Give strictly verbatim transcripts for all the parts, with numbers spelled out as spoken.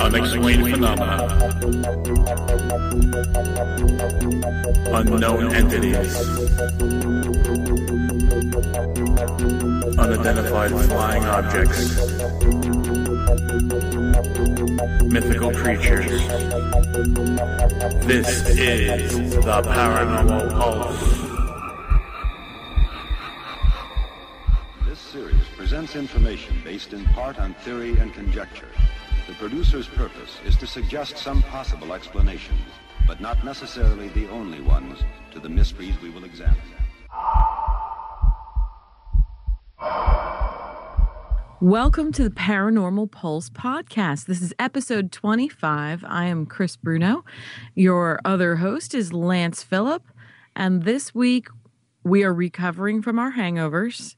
Unexplained phenomena, unknown entities, unidentified flying objects, mythical creatures. This is the Paranormal Pulse. Presents information based in part on theory and conjecture. The producer's purpose is to suggest some possible explanations, but not necessarily the only ones, to the mysteries we will examine. Welcome to the Paranormal Pulse podcast. This is episode twenty-five. I am Chris Bruno. Your other host is Lance Phillip, and this week we are recovering from our hangovers.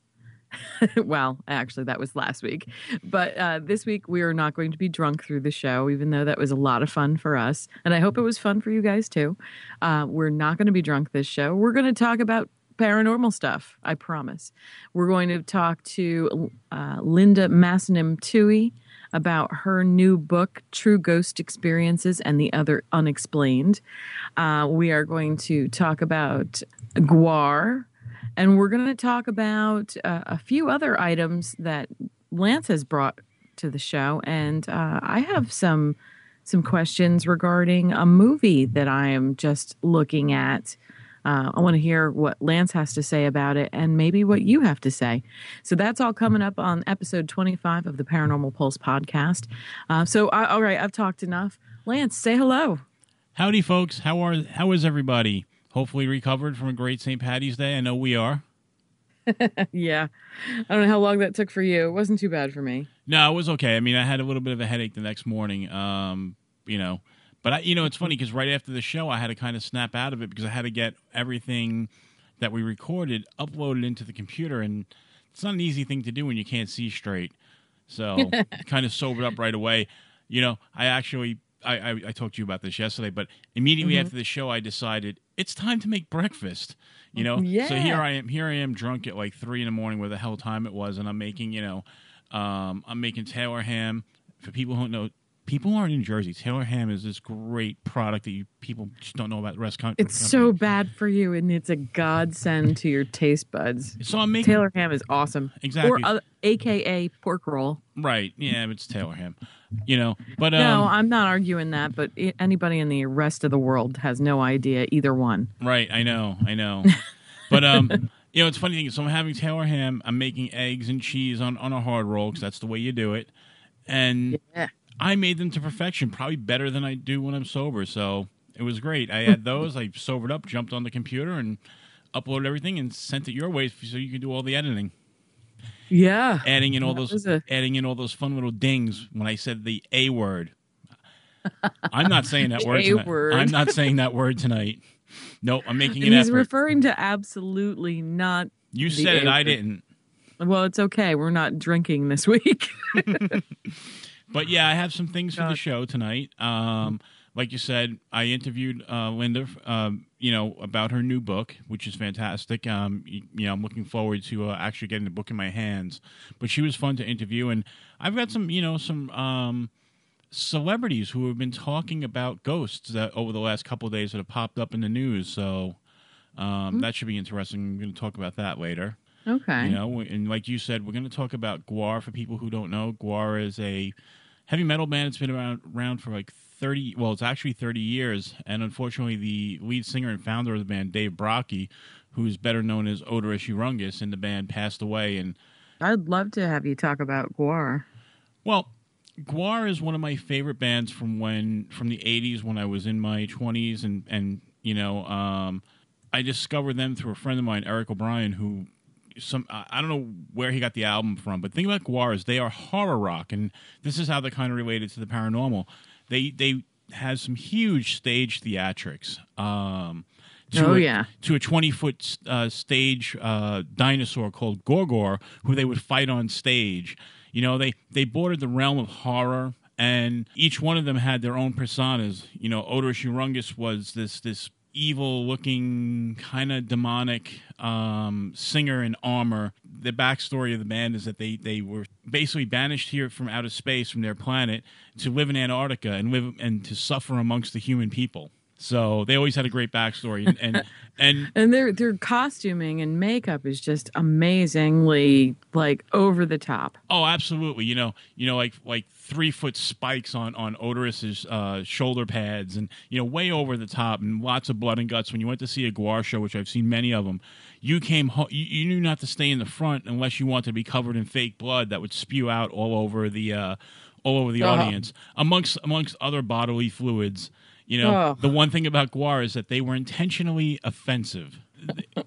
Well, actually, that was last week. But uh, this week, we are not going to be drunk through the show, even though that was a lot of fun for us. And I hope it was fun for you guys, too. Uh, we're not going to be drunk this show. We're going to talk about paranormal stuff, I promise. We're going to talk to uh, Linda Masanimptewa about her new book, True Ghost Experiences and The Other Unexplained. Uh, we are going to talk about G W A R. And we're going to talk about uh, a few other items that Lance has brought to the show. And uh, I have some some questions regarding a movie that I am just looking at. Uh, I want to hear what Lance has to say about it and maybe what you have to say. So that's all coming up on episode twenty-five of the Paranormal Pulse podcast. Uh, so, I, all right, I've talked enough. Lance, say hello. Howdy, folks. How are how is everybody? Hopefully recovered from a great Saint Patty's Day. I know we are. Yeah. I don't know how long that took for you. It wasn't too bad for me. No, it was okay. I mean, I had a little bit of a headache the next morning, um, you know. But, I, you know, it's funny because right after the show, I had to kind of snap out of it because I had to get everything that we recorded uploaded into the computer. And it's not an easy thing to do when you can't see straight. So kind of sobered up right away. You know, I actually... I, I, I talked to you about this yesterday, but immediately mm-hmm. after the show, I decided it's time to make breakfast, you know? Yeah. So here I am, here I am drunk at like three in the morning, where the hell time it was. And I'm making, you know, um, I'm making Taylor ham. For people who don't know, people who aren't in Jersey, Taylor ham is this great product that you people just don't know about the rest of the country. It's so bad for you. And it's a godsend to your taste buds. So I'm making Taylor ham is awesome. Exactly. Or uh, A K A pork roll. Right. Yeah. It's Taylor ham. You know, but um, no, I'm not arguing that. But anybody in the rest of the world has no idea either one. Right. I know. I know. But, um, you know, it's funny thing. So I'm having Taylor ham. I'm making eggs and cheese on, on a hard roll because that's the way you do it. And yeah. I made them to perfection, probably better than I do when I'm sober. So it was great. I had those. I sobered up, jumped on the computer and uploaded everything and sent it your way so you could do all the editing. Yeah, adding in all that those a... adding in all those fun little dings when I said the A word. I'm not saying that word. Tonight. Word. I'm not saying that word tonight. No, I'm making it. He's effort. Referring to absolutely not. You said it. Word. I didn't. Well, it's okay. We're not drinking this week. But yeah, I have some things for God. The show tonight. Um, like you said, I interviewed uh, Linda. Um, you know, about her new book, which is fantastic. Um, you, you know, I'm looking forward to uh, actually getting the book in my hands. But she was fun to interview. And I've got some, you know, some um, celebrities who have been talking about ghosts that over the last couple of days that have popped up in the news. So um, mm-hmm. that should be interesting. I'm going to talk about that later. Okay. You know, and like you said, we're going to talk about G W A R for people who don't know. G W A R is a heavy metal band. It's been around, around for like thirty, well, it's actually thirty years, and unfortunately the lead singer and founder of the band, Dave Brockie, who's better known as Oderus Urungus in the band, passed away. And I'd love to have you talk about G W A R. Well, G W A R is one of my favorite bands from when from the eighties when I was in my twenties, and, and you know, um, I discovered them through a friend of mine, Eric O'Brien, who Some I don't know where he got the album from, but the thing about G W A R is they are horror rock, and this is how they're kind of related to the paranormal. They they had some huge stage theatrics. Um, to oh, a, yeah. To a twenty-foot uh, stage uh, dinosaur called Gorgor, who they would fight on stage. You know, they, they bordered the realm of horror, and each one of them had their own personas. You know, Oderus Urungus was this this evil-looking, kind of demonic um, singer in armor. The backstory of the band is that they, they were basically banished here from outer space, from their planet, to live in Antarctica and live and to suffer amongst the human people. So they always had a great backstory, and and and, and their their costuming and makeup is just amazingly like over the top. Oh, absolutely! You know, you know, like like three foot spikes on on Oderus's uh, shoulder pads, and you know, way over the top, and lots of blood and guts. When you went to see a G W A R show, which I've seen many of them, you came home. You, you knew not to stay in the front unless you wanted to be covered in fake blood that would spew out all over the uh, all over the uh-huh. audience, amongst amongst other bodily fluids. You know, oh. the one thing about G W A R is that they were intentionally offensive.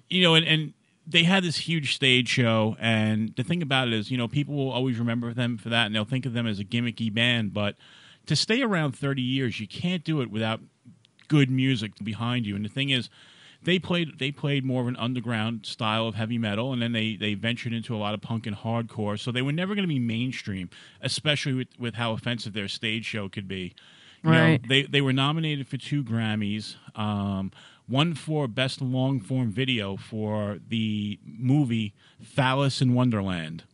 You know, and, and they had this huge stage show, and the thing about it is, you know, people will always remember them for that, and they'll think of them as a gimmicky band, but to stay around thirty years, you can't do it without good music behind you. And the thing is, they played they played more of an underground style of heavy metal, and then they, they ventured into a lot of punk and hardcore, so they were never going to be mainstream, especially with, with how offensive their stage show could be. You right. know, they they were nominated for two Grammys, um, one for Best Long Form Video for the movie Phallus in Wonderland.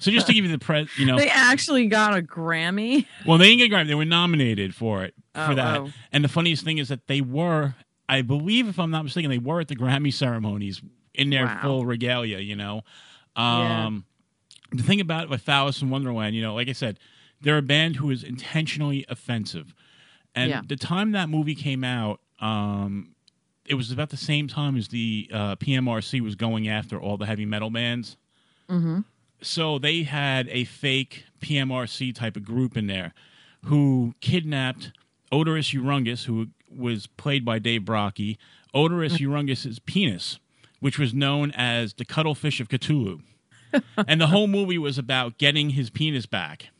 So just to give you the press, you know, they actually got a Grammy. Well, they didn't get a Grammy; they were nominated for it for oh, that. Oh. And the funniest thing is that they were, I believe, if I'm not mistaken, they were at the Grammy ceremonies in their wow. full regalia. You know, um, yeah. The thing about it with Phallus in Wonderland, you know, like I said. They're a band who is intentionally offensive. And yeah. the time that movie came out, um, it was about the same time as the uh, P M R C was going after all the heavy metal bands. Mm-hmm. So they had a fake P M R C type of group in there who kidnapped Oderus Urungus, who was played by Dave Brockie, Oderus Urungus's penis, which was known as the Cuttlefish of Cthulhu. And the whole movie was about getting his penis back.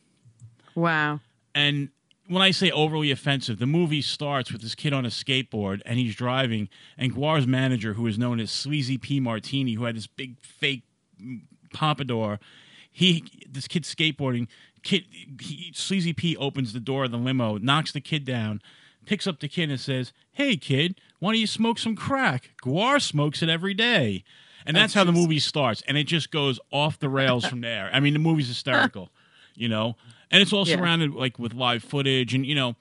Wow. And when I say overly offensive, the movie starts with this kid on a skateboard, and he's driving, and G W A R's manager, who is known as Sleazy P. Martini, who had this big fake pompadour, he this kid's skateboarding, kid he, Sleazy P. opens the door of the limo, knocks the kid down, picks up the kid and says, "Hey, kid, why don't you smoke some crack? G W A R smokes it every day." And that's how the movie starts, and it just goes off the rails from there. I mean, the movie's hysterical, you know? And it's all yeah. surrounded like with live footage, and you know,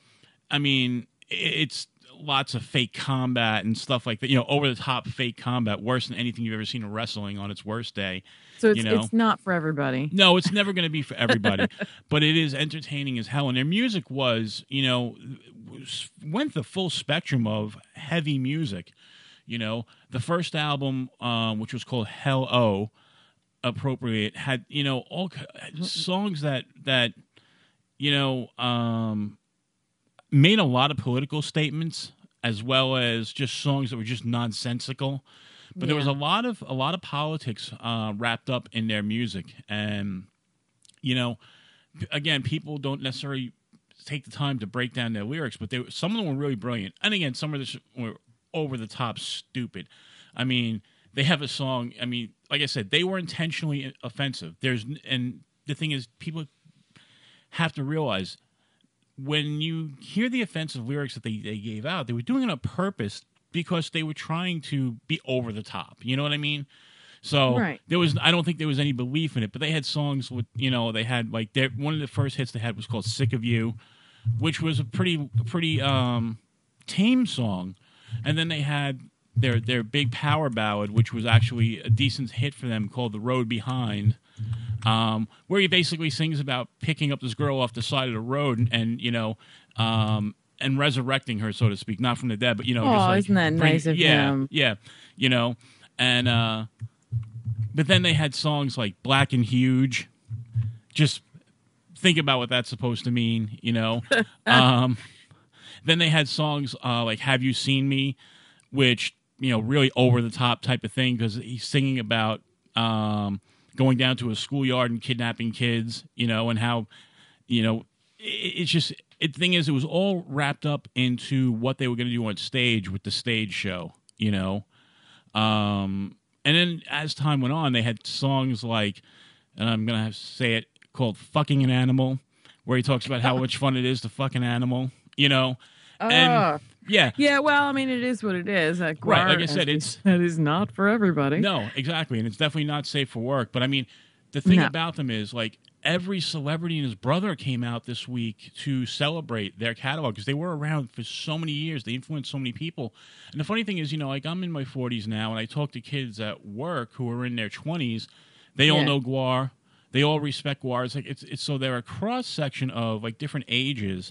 I mean, it's lots of fake combat and stuff like that. You know, over the top fake combat, worse than anything you've ever seen in wrestling on its worst day. So it's, you know? It's not for everybody. No, it's never going to be for everybody, but it is entertaining as hell. And their music was, you know, went the full spectrum of heavy music. You know, the first album, um, which was called Hell O, appropriate, had you know all songs that that. You know, um, made a lot of political statements as well as just songs that were just nonsensical. But yeah. there was a lot of a lot of politics uh, wrapped up in their music. And, you know, again, people don't necessarily take the time to break down their lyrics, but they, some of them were really brilliant. And again, some of them were over-the-top stupid. I mean, they have a song. I mean, like I said, they were intentionally offensive. There's and the thing is, people... have to realize when you hear the offensive lyrics that they, they gave out, they were doing it on purpose because they were trying to be over the top. You know what I mean? So right. there was, I don't think there was any belief in it, but they had songs with, you know, they had like their, one of the first hits they had was called Sick of You, which was a pretty, pretty um, tame song. And then they had their, their big power ballad, which was actually a decent hit for them called The Road Behind. Um, where he basically sings about picking up this girl off the side of the road and, and you know, um, and resurrecting her, so to speak, not from the dead, but you know, oh, just like, isn't that bring, nice of yeah, him? Yeah, you know, and uh, but then they had songs like Black and Huge. Just think about what that's supposed to mean, you know. um, then they had songs uh, like Have You Seen Me, which you know, really over the top type of thing because he's singing about. Um, going down to a schoolyard and kidnapping kids, you know, and how, you know, it, it's just, it, the thing is, it was all wrapped up into what they were going to do on stage with the stage show, you know. Um, and then as time went on, they had songs like, and I'm going to have to say it, called Fucking an Animal, where he talks about how much fun it is to fuck an animal, you know. Oh. And yeah. Yeah, well, I mean, it is what it is. Like, right, like I said, it's... It is not for everybody. No, exactly, and it's definitely not safe for work. But, I mean, the thing no. about them is, like, every celebrity and his brother came out this week to celebrate their catalog because they were around for so many years. They influenced so many people. And the funny thing is, you know, like, I'm in my forties now, and I talk to kids at work who are in their twenties. They yeah. all know G W A R. They all respect G W A R. It's like, it's, it's so they're a cross-section of, like, different ages.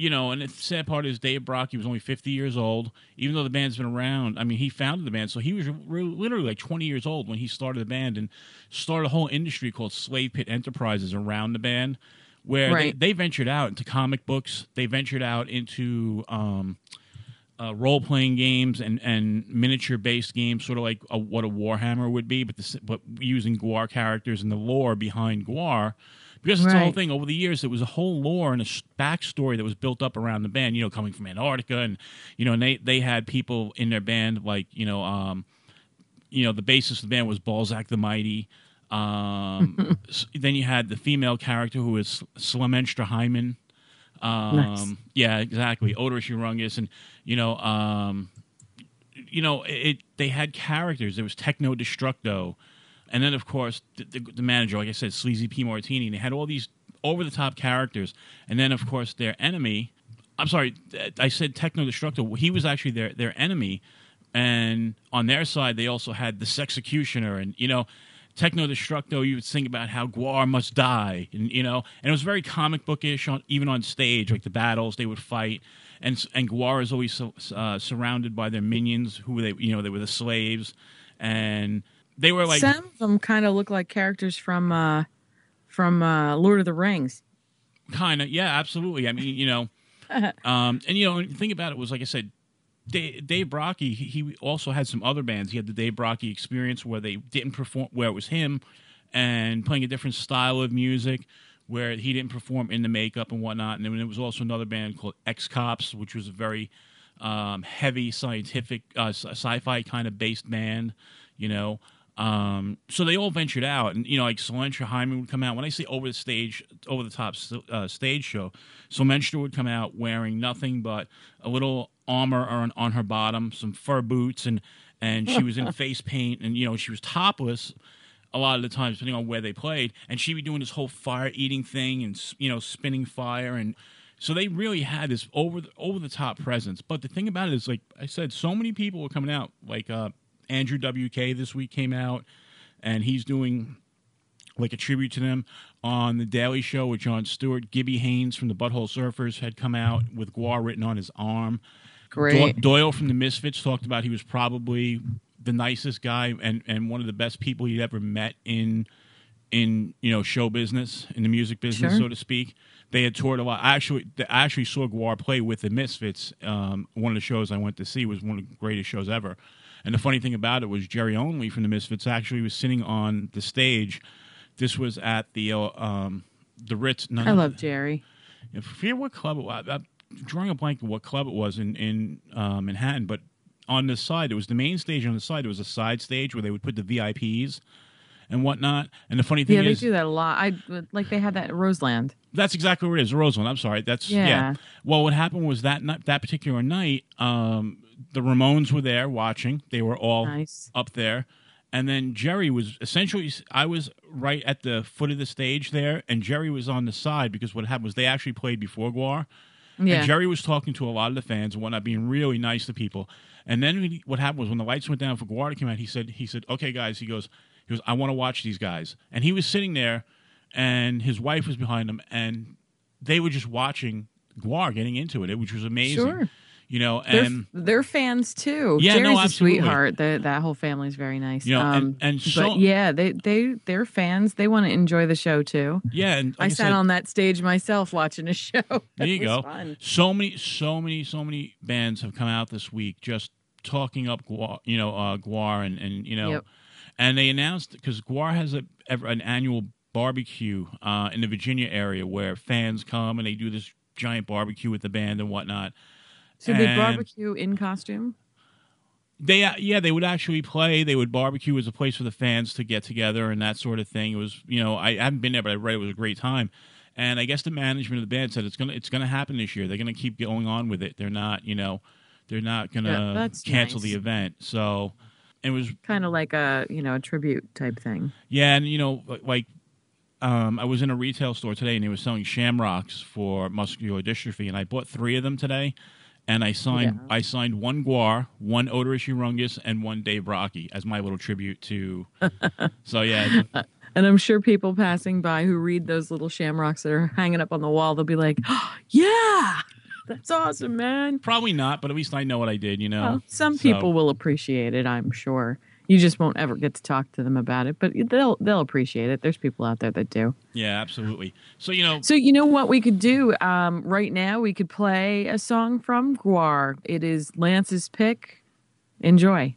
You know, and the sad part is Dave Brockie was only fifty years old, even though the band's been around. I mean, he founded the band, so he was re- literally like twenty years old when he started the band and started a whole industry called Slave Pit Enterprises around the band, where right. they, they ventured out into comic books. They ventured out into um, uh, role-playing games and, and miniature-based games, sort of like a, what a Warhammer would be, but, the, but using G W A R characters and the lore behind G W A R. Because it's right. the whole thing. Over the years, there was a whole lore and a backstory that was built up around the band, you know, coming from Antarctica. And, you know, and they, they had people in their band like, you know, um, you know, the bassist of the band was Balzac the Mighty. Um, so then you had the female character who was Slymenstra Hymen. Um, nice. Yeah, exactly. Oderus Urungus. And, you know, um, you know it, they had characters. There was Techno Destructo. And then, of course, the, the, the manager, like I said, Sleazy P. Martini. They had all these over-the-top characters. And then, of course, their enemy. I'm sorry, I said Techno Destructo. He was actually their, their enemy. And on their side, they also had the Sexecutioner. And, you know, Techno Destructo, you would sing about how G W A R must die. And, you know, and it was very comic book-ish, on, even on stage. Like, the battles, they would fight. And, and G W A R is always uh, surrounded by their minions, who they, you know, they were the slaves. And... They were like some of them kind of look like characters from uh, from uh, Lord of the Rings. Kind of, yeah, absolutely. I mean, you know, um, and you know, the thing about it was, like I said, Dave, Dave Brockie. He also had some other bands. He had the Dave Brockie Experience, where they didn't perform, where it was him and playing a different style of music, where he didn't perform in the makeup and whatnot. And then there was also another band called X Cops, which was a very um, heavy scientific uh, sci-fi kind of based band, you know. Um, so they all ventured out, and, you know, like Slymenstra Hymen would come out. When I say over the stage, over the top uh, stage show, Slymenstra would come out wearing nothing but a little armor on, on her bottom, some fur boots, and, and she was in face paint, and, you know, she was topless a lot of the time, depending on where they played. And she'd be doing this whole fire eating thing and, you know, spinning fire. And so they really had this over the, over the top presence. But the thing about it is, like I said, so many people were coming out, like, uh, Andrew W K this week came out, and he's doing like a tribute to them on The Daily Show with Jon Stewart. Gibby Haynes from the Butthole Surfers had come out with G W A R written on his arm. Great. Do- Doyle from the Misfits talked about he was probably the nicest guy and, and one of the best people he'd ever met in in you know show business, in the music business, sure. so to speak. They had toured a lot. I actually, I actually saw G W A R play with the Misfits. Um, one of the shows I went to see was one of the greatest shows ever. And the funny thing about it was Jerry Only from the Misfits actually was sitting on the stage. This was at the uh, um, the Ritz. No, I love no, Jerry. I forget what club it was. I'm drawing a blank to what club it was in, in uh, Manhattan. But on the side, it was the main stage. On the side, it was a side stage where they would put the V I Ps and whatnot. And the funny thing yeah, is... Yeah, they do that a lot. I Like they had that at Roseland. That's exactly what it is, Roseland. I'm sorry. That's Yeah. yeah. Well, what happened was that night, that particular night... Um, The Ramones were there watching. They were all nice. Up there. And then Jerry was essentially, I was right at the foot of the stage there, and Jerry was on the side because what happened was they actually played before G W A R. Yeah. And Jerry was talking to a lot of the fans and whatnot, being really nice to people. And then what happened was when the lights went down for G W A R to come out, he said, he said, okay, guys, he goes, he goes, I want to watch these guys. And he was sitting there, and his wife was behind him, and they were just watching G W A R getting into it, which was amazing. Sure. You know, and they're, they're fans too. Yeah, Jerry's no, absolutely. a sweetheart. The, that whole family's very nice. You know, um, and, and so, but yeah, they they they're fans. They want to enjoy the show too. Yeah, and like I, I sat said, on that stage myself watching a show. That there you was go. Fun. So many, so many, so many bands have come out this week just talking up G W A R, you know, uh, G W A R, and, and you know, yep. and they announced because G W A R has a an annual barbecue uh, in the Virginia area where fans come and they do this giant barbecue with the band and whatnot. So they barbecue in costume? They uh, yeah, they would actually play. They would barbecue as a place for the fans to get together and that sort of thing. It was, you know, I, I haven't been there, but I read it was a great time. And I guess the management of the band said it's gonna it's gonna happen this year. They're gonna keep going on with it. They're not, you know, they're not gonna yeah, cancel nice. the event. So it was kind of like a you know a tribute type thing. Yeah, and you know like. Um, I was in a retail store today, and they were selling shamrocks for muscular dystrophy, and I bought three of them today, and I signed yeah. I signed one G W A R, one Oderus Urungus, and one Dave Brockie as my little tribute to. So yeah, and I'm sure people passing by who read those little shamrocks that are hanging up on the wall, they'll be like, oh, "Yeah, that's awesome, man." Probably not, but at least I know what I did, you know. Well, some so. people will appreciate it, I'm sure. You just won't ever get to talk to them about it, but they'll they'll appreciate it. There's people out there that do. Yeah, absolutely. So you know, so you know what we could do um, right now? We could play a song from G W A R. It is Lance's pick. Enjoy.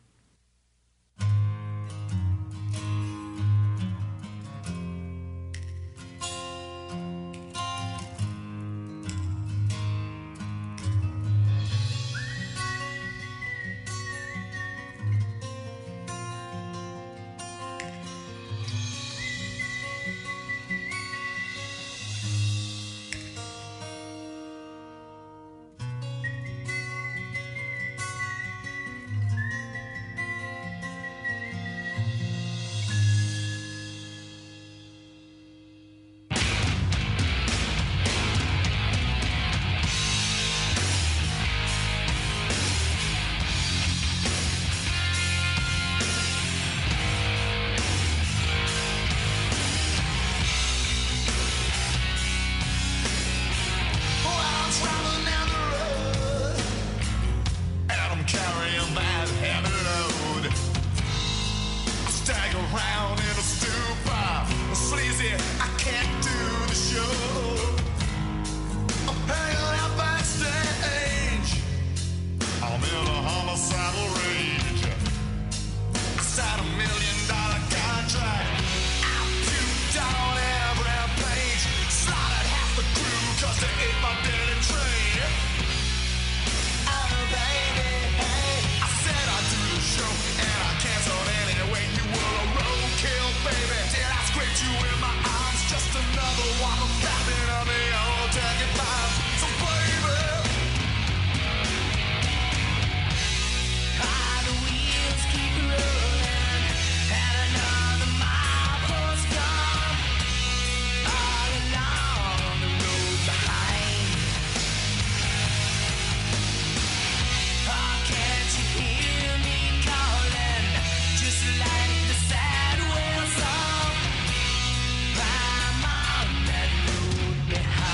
Behind.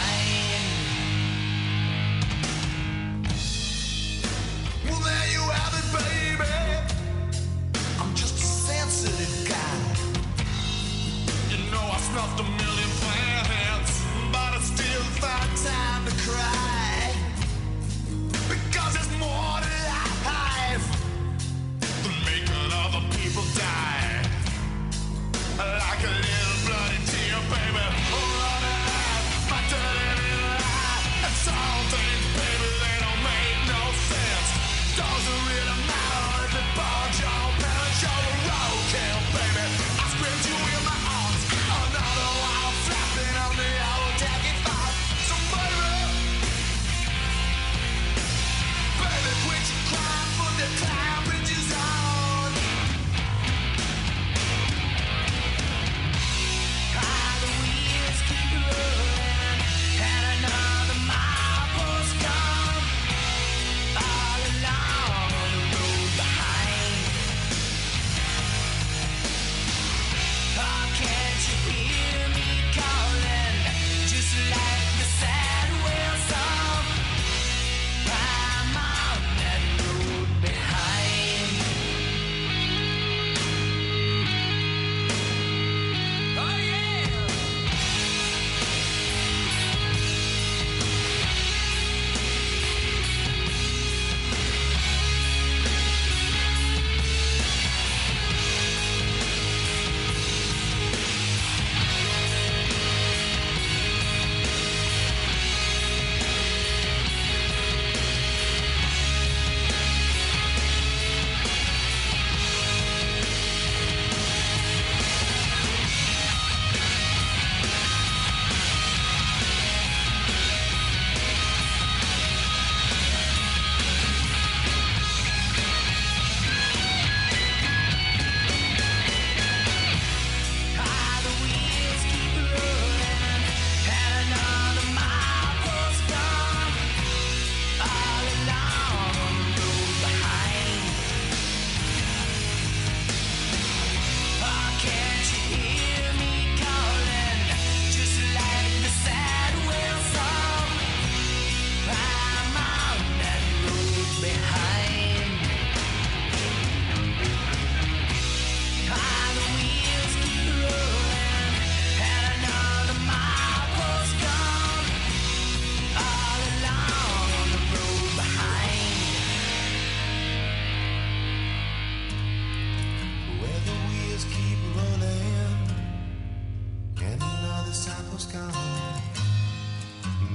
the cycle's gone.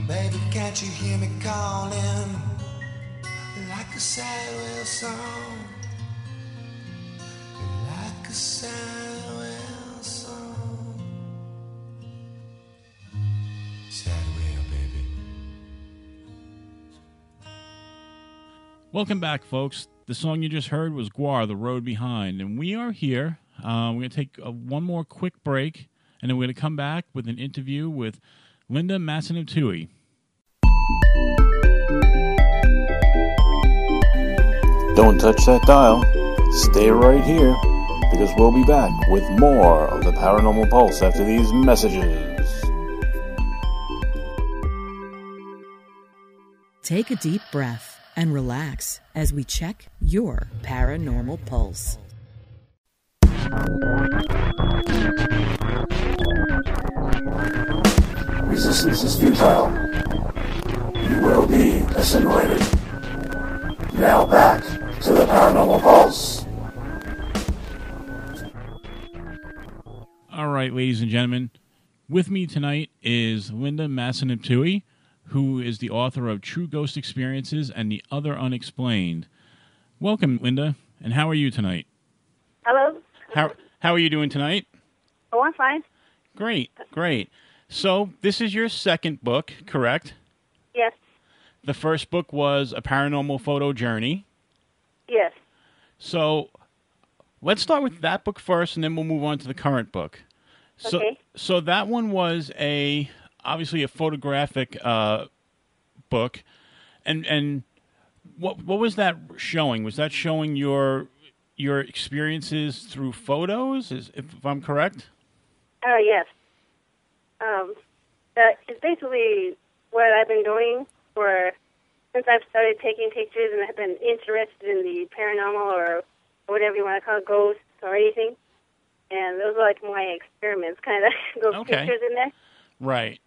Baby, can't you hear me calling? Like a sad whale song. Like a sad whale song. Sad whale, baby. Welcome back, folks. The song you just heard was G W A R, The Road Behind. And we are here. Uh, we're going to take a, one more quick break, and then we're going to come back with an interview with Linda Masanimptewa. Don't touch that dial. Stay right here, because we'll be back with more of the Paranormal Pulse after these messages. Take a deep breath and relax as we check your Paranormal Pulse. Resistance is futile. You will be assimilated. Now back to the Paranormal Pulse. All right, ladies and gentlemen, with me tonight is Linda Masanimptewa, who is the author of True Ghost Experiences and The Other Unexplained. Welcome, Linda, and how are you tonight? Hello. How how are you doing tonight? Oh, I'm fine. Great, great. So this is your second book, correct? Yes. The first book was A Paranormal Photo Journey. Yes. So let's start with that book first, and then we'll move on to the current book. So, okay. So that one was a obviously a photographic uh, book, and and what what was that showing? Was that showing your your experiences through photos, is, if I'm correct? Oh, uh, yes. Um, that is basically what I've been doing for since I've started taking pictures and I've been interested in the paranormal or whatever you want to call it, ghosts or anything. And those are like my experiments, kind of those okay. pictures in there. Right.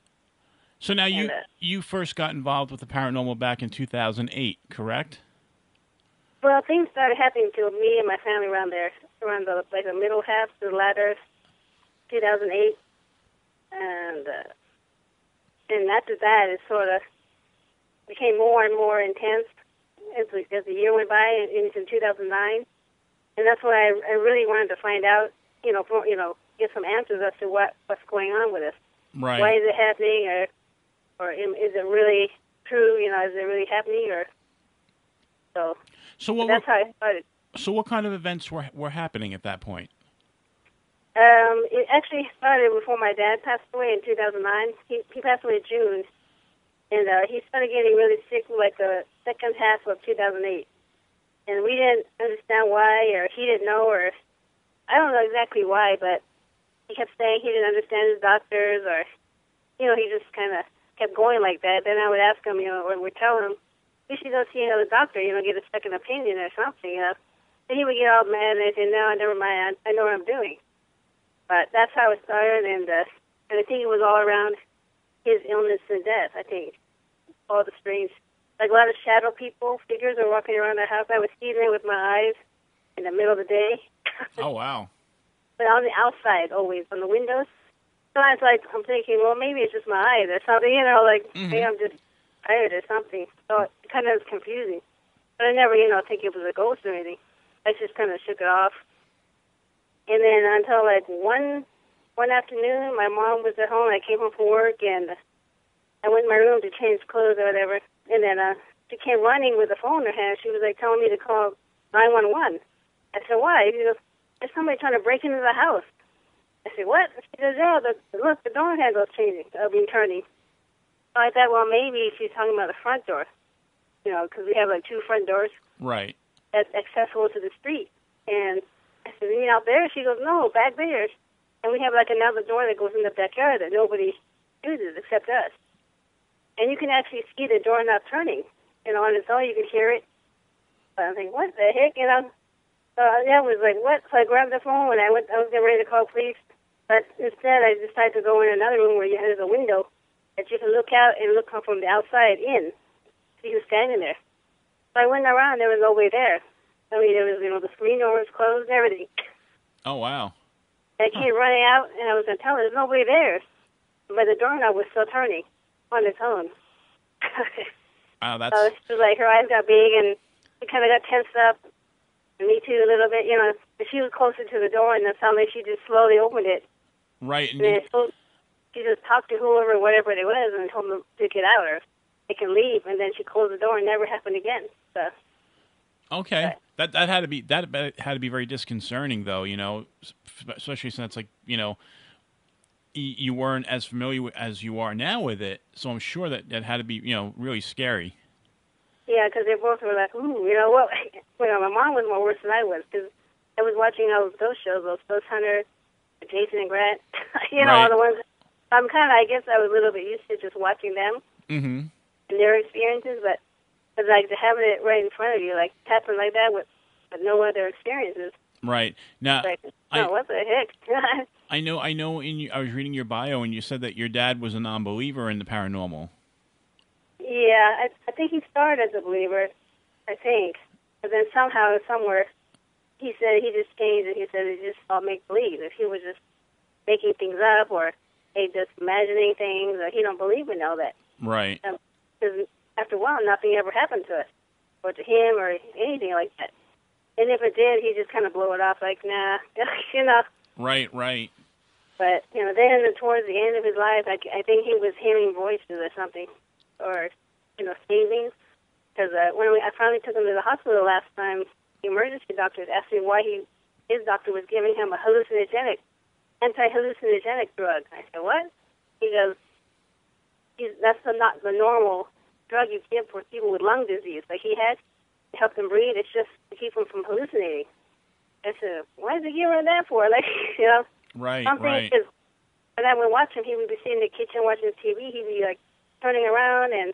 So now and, you uh, you first got involved with the paranormal back in two thousand eight, correct? Well, things started happening to me and my family around there, around the, like the middle half, the latter, two thousand eight, and uh, and after that, it sort of became more and more intense as, we, as the year went by, into two thousand nine, and that's why I, I really wanted to find out, you know, for, you know, get some answers as to what, what's going on with us. Right? Why is it happening, or or is it really true? You know, is it really happening, or so? So what? That's how I started. So what kind of events were were happening at that point? Um, it actually started before my dad passed away in two thousand nine. He he passed away in June, and uh, he started getting really sick like the second half of two thousand eight. And we didn't understand why, or he didn't know, or I don't know exactly why, but he kept saying he didn't understand his doctors, or you know, he just kind of kept going like that. Then I would ask him, you know, or we'd tell him, you should go see another doctor, you know, get a second opinion or something, you know. And he would get all mad, and I'd say, no, never mind, I, I know what I'm doing. But that's how it started, and uh, and I think it was all around his illness and death, I think. All the strange, like a lot of shadow people, figures were walking around the house. I was seeing them with my eyes in the middle of the day. Oh, wow. But on the outside, always, on the windows. Sometimes like, I'm thinking, well, maybe it's just my eyes or something, you know, like, mm-hmm. maybe I'm just tired or something, so it kind of was confusing. But I never, you know, think it was a ghost or anything. I just kind of shook it off. And then until like one one afternoon, my mom was at home. I came home from work, and I went in my room to change clothes or whatever. And then uh, she came running with a phone in her hand. She was like telling me to call nine one one. I said, why? She goes, there's somebody trying to break into the house. I said, what? She goes, yeah, the, look, the door handle's changing. I've been turning. I thought, well, maybe she's talking about the front door, you know, because we have, like, two front doors. Right. That's accessible to the street. And I said, you mean out there? She goes, no, back there. And we have, like, another door that goes in the backyard that nobody uses except us. And you can actually see the door not turning. You know, on its own, you can hear it. But I'm thinking, what the heck? You know, so I was like, what? So I grabbed the phone, and I, went, I was getting ready to call police. But instead, I decided to go in another room where there's a window that you can look out and look from the outside in, see who's standing there. So I went around, there was nobody there. I mean, there was, you know, the screen door was closed and everything. Oh, wow. I huh. came running out, and I was going to tell her, there's nobody there. but the doorknob was still turning on its own. Wow, that's... So she was like, her eyes got big, and she kind of got tensed up, and me too a little bit, you know. But she was closer to the door, and it sounded like she just slowly opened it. Right. And, and then she just talked to whoever, whatever it was, and told them to get out or they can leave. And then she closed the door, and never happened again. So. Okay, but. that that had to be that had to be very disconcerting, though. You know, especially since, like, you know, you weren't as familiar as you are now with it. So I'm sure that that had to be, you know, really scary. Yeah, because they both were like, ooh, you know what? Well, my mom was more worse than I was, because I was watching all those shows, those Ghost Hunter, Jason and Grant, you know, right. all the ones. I'm kind of, I guess I was a little bit used to just watching them mm-hmm. and their experiences, but it's like to have it right in front of you, like happen like that with, with no other experiences. Right. Now, like, oh, I, what the heck? I know, I know, in you, I was reading your bio, and you said that your dad was a non-believer in the paranormal. Yeah, I, I think he started as a believer, I think. But then somehow, somewhere, he said he just changed, and he said he just all make-believe. If he was just making things up, or he just imagining things, or he don't believe in all that. Right. Because um, after a while, nothing ever happened to us, or to him, or anything like that. And if it did, he just kind of blew it off, like, nah, you know. Right, right. But, you know, then towards the end of his life, I, I think he was hearing voices or something, or, you know, savings. Because uh, when we, I finally took him to the hospital last time, the emergency doctors asked me why he, his doctor was giving him a hallucinogenic, anti-hallucinogenic drug. I said, what? He goes, He's, that's the, not the normal drug you give for people with lung disease. Like, he had to help them breathe. It's just to keep them from hallucinating. I said, why is he giving her that for? Like, you know. Right, something right. Is, when I would watch him, he would be sitting in the kitchen watching T V. He'd be, like, turning around and,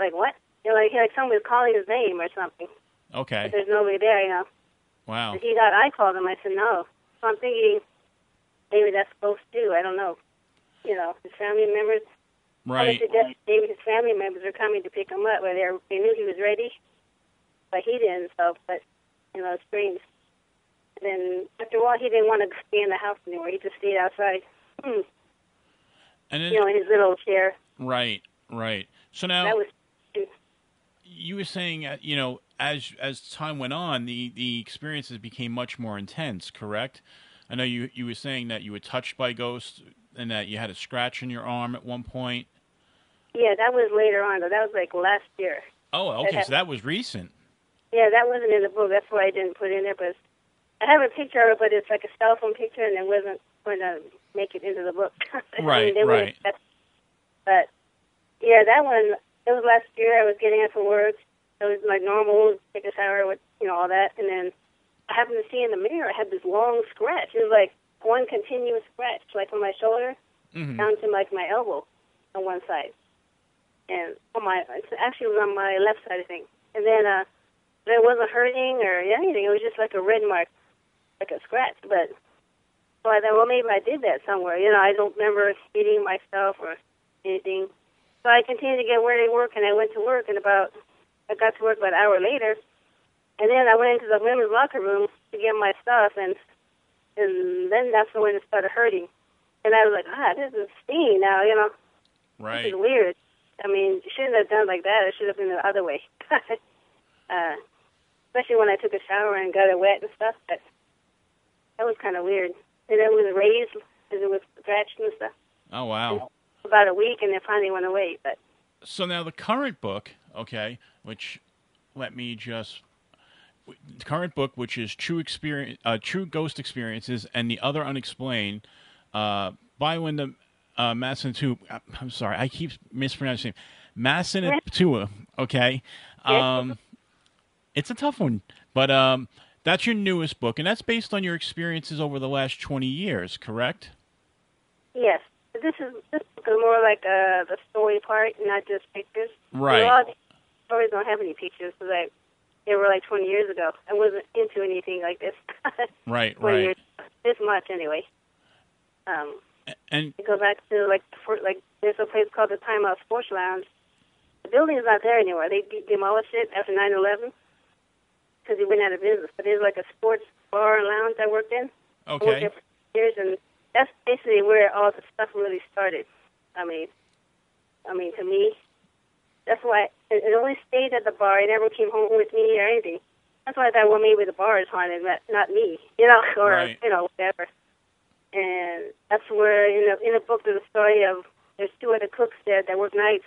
like, what? You know, like, like someone was calling his name or something. Okay. But there's nobody there, you know. Wow. And he thought I called him. I said, no. So I'm thinking maybe that's ghosts too. I don't know. You know, his family members. Right. Maybe his family members are coming to pick him up, where they, they knew he was ready, but he didn't. So, but, you know, it's strange. And then after a while, he didn't want to be in the house anymore. He just stayed outside, hmm. and it, you know, in his little chair. Right, right. So now, that was, you were saying, you know, as as time went on, the, the experiences became much more intense, correct? I know you, you were saying that you were touched by ghosts and that you had a scratch in your arm at one point. Yeah, that was later on, though. That was like last year. Oh, okay, that so that was recent. Yeah, that wasn't in the book. That's why I didn't put it in there, but... I have a picture of it, but it's like a cell phone picture, and it wasn't going to make it into the book. Right, I mean, right. But, yeah, that one, it was last year. I was getting up from work. It was like normal, take a shower, with, you know, all that. And then I happened to see in the mirror, I had this long scratch. It was like one continuous scratch, like from my shoulder mm-hmm. down to like my elbow on one side. And on my, actually it was on my left side, I think. And then uh, it wasn't hurting or anything. It was just like a red mark. Like a scratch, but so I thought, well, maybe I did that somewhere. You know, I don't remember hitting myself or anything. So I continued to get ready to work, and I went to work, and about I got to work about an hour later, and then I went into the women's locker room to get my stuff, and and then that's when it started hurting, and I was like, ah, this is stinging now, you know. Right. This is weird. I mean, you shouldn't have done like that. It should have been the other way. uh, especially when I took a shower and got it wet and stuff, but. That was kind of weird. And it was raised because it was scratched and stuff. Oh, wow. About a week, and it finally went away. But so now the current book, okay, which let me just... The current book, which is True Experience, uh, True Ghost Experiences and The Other Unexplained, uh, by Linda uh, Masanimptewa. I'm sorry, I keep mispronouncing it. Masanimptewa, okay? Um, it's a tough one, but... Um, That's your newest book, and that's based on your experiences over the last twenty years, correct? Yes. This is this is more like uh, the story part, not just pictures. Right. A lot of these stories don't have any pictures because I, they were like twenty years ago. I wasn't into anything like this. Right, right. Years, this much, anyway. Um, and you go back to like for, like there's a place called the Time Out Sports Lounge. The building is not there anymore. They de- demolished it after nine eleven. Because he went out of business, but there's like a sports bar and lounge I worked in. Okay. I worked there for years, and that's basically where all the stuff really started. I mean, I mean, to me, that's why it, it only stayed at the bar. It never came home with me or anything. That's why that woman with the bar is haunted, not me, you know, or, right. you know, whatever. And that's where, in the, in the book, there's a story of there's two other cooks there that work nights,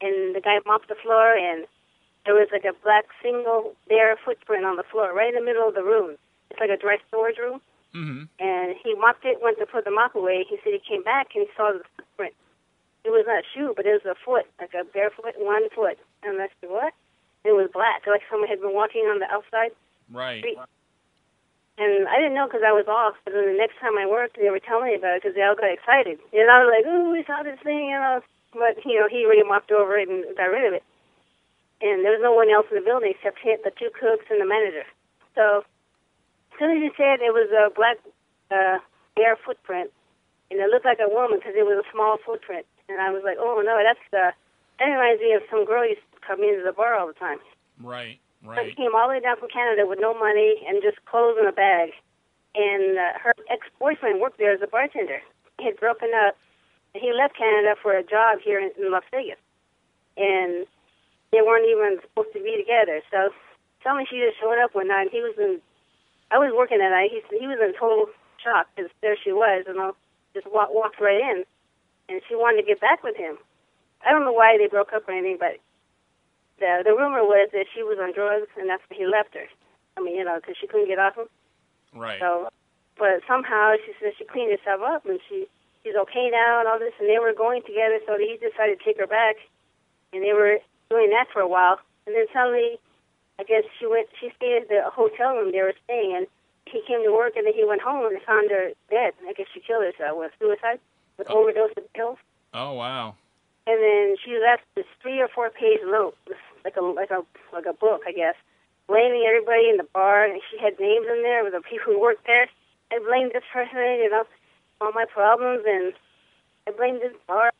and the guy mopped the floor, and there was like a black single bare footprint on the floor, right in the middle of the room. It's like a dry storage room. Mm-hmm. And he mopped it, went to put the mop away. He said he came back, and he saw the footprint. It was not a shoe, but it was a foot, like a barefoot, one foot. And I said, what? It was black, like someone had been walking on the outside. Right. Street. And I didn't know because I was off. But then the next time I worked, they were telling me about it because they all got excited. And I was like, ooh, we saw this thing, you know. But, you know, he really mopped over it and got rid of it. And there was no one else in the building except the two cooks and the manager. So as soon as he said it was a black uh, bare footprint, and it looked like a woman because it was a small footprint. And I was like, oh, no, that's uh, that reminds me of some girl used to come into the bar all the time. Right, right. She came all the way down from Canada with no money and just clothes in a bag. And uh, her ex-boyfriend worked there as a bartender. He had broken up, and he left Canada for a job here in, in Las Vegas. And they weren't even supposed to be together. So tell me she just showed up one night, and he was in, I was working that night. He, he was in total shock because there she was, and I just walk, walked right in. And she wanted to get back with him. I don't know why they broke up or anything, but the the rumor was that she was on drugs, and that's why he left her. I mean, you know, because she couldn't get off him. Right. So, but somehow she said she cleaned herself up, and she she's okay now and all this, and they were going together, so he decided to take her back, and they were doing that for a while. And then suddenly, I guess she went, she stayed at the hotel room they were staying in. He came to work, and then he went home and found her dead. I guess she killed herself with suicide. With oh. overdose of pills. Oh wow! And then she left this three or four page note, like a like a like a book, I guess, blaming everybody in the bar. And she had names in there with the people who worked there. I blamed this person, you know, all my problems, and I blamed this bar.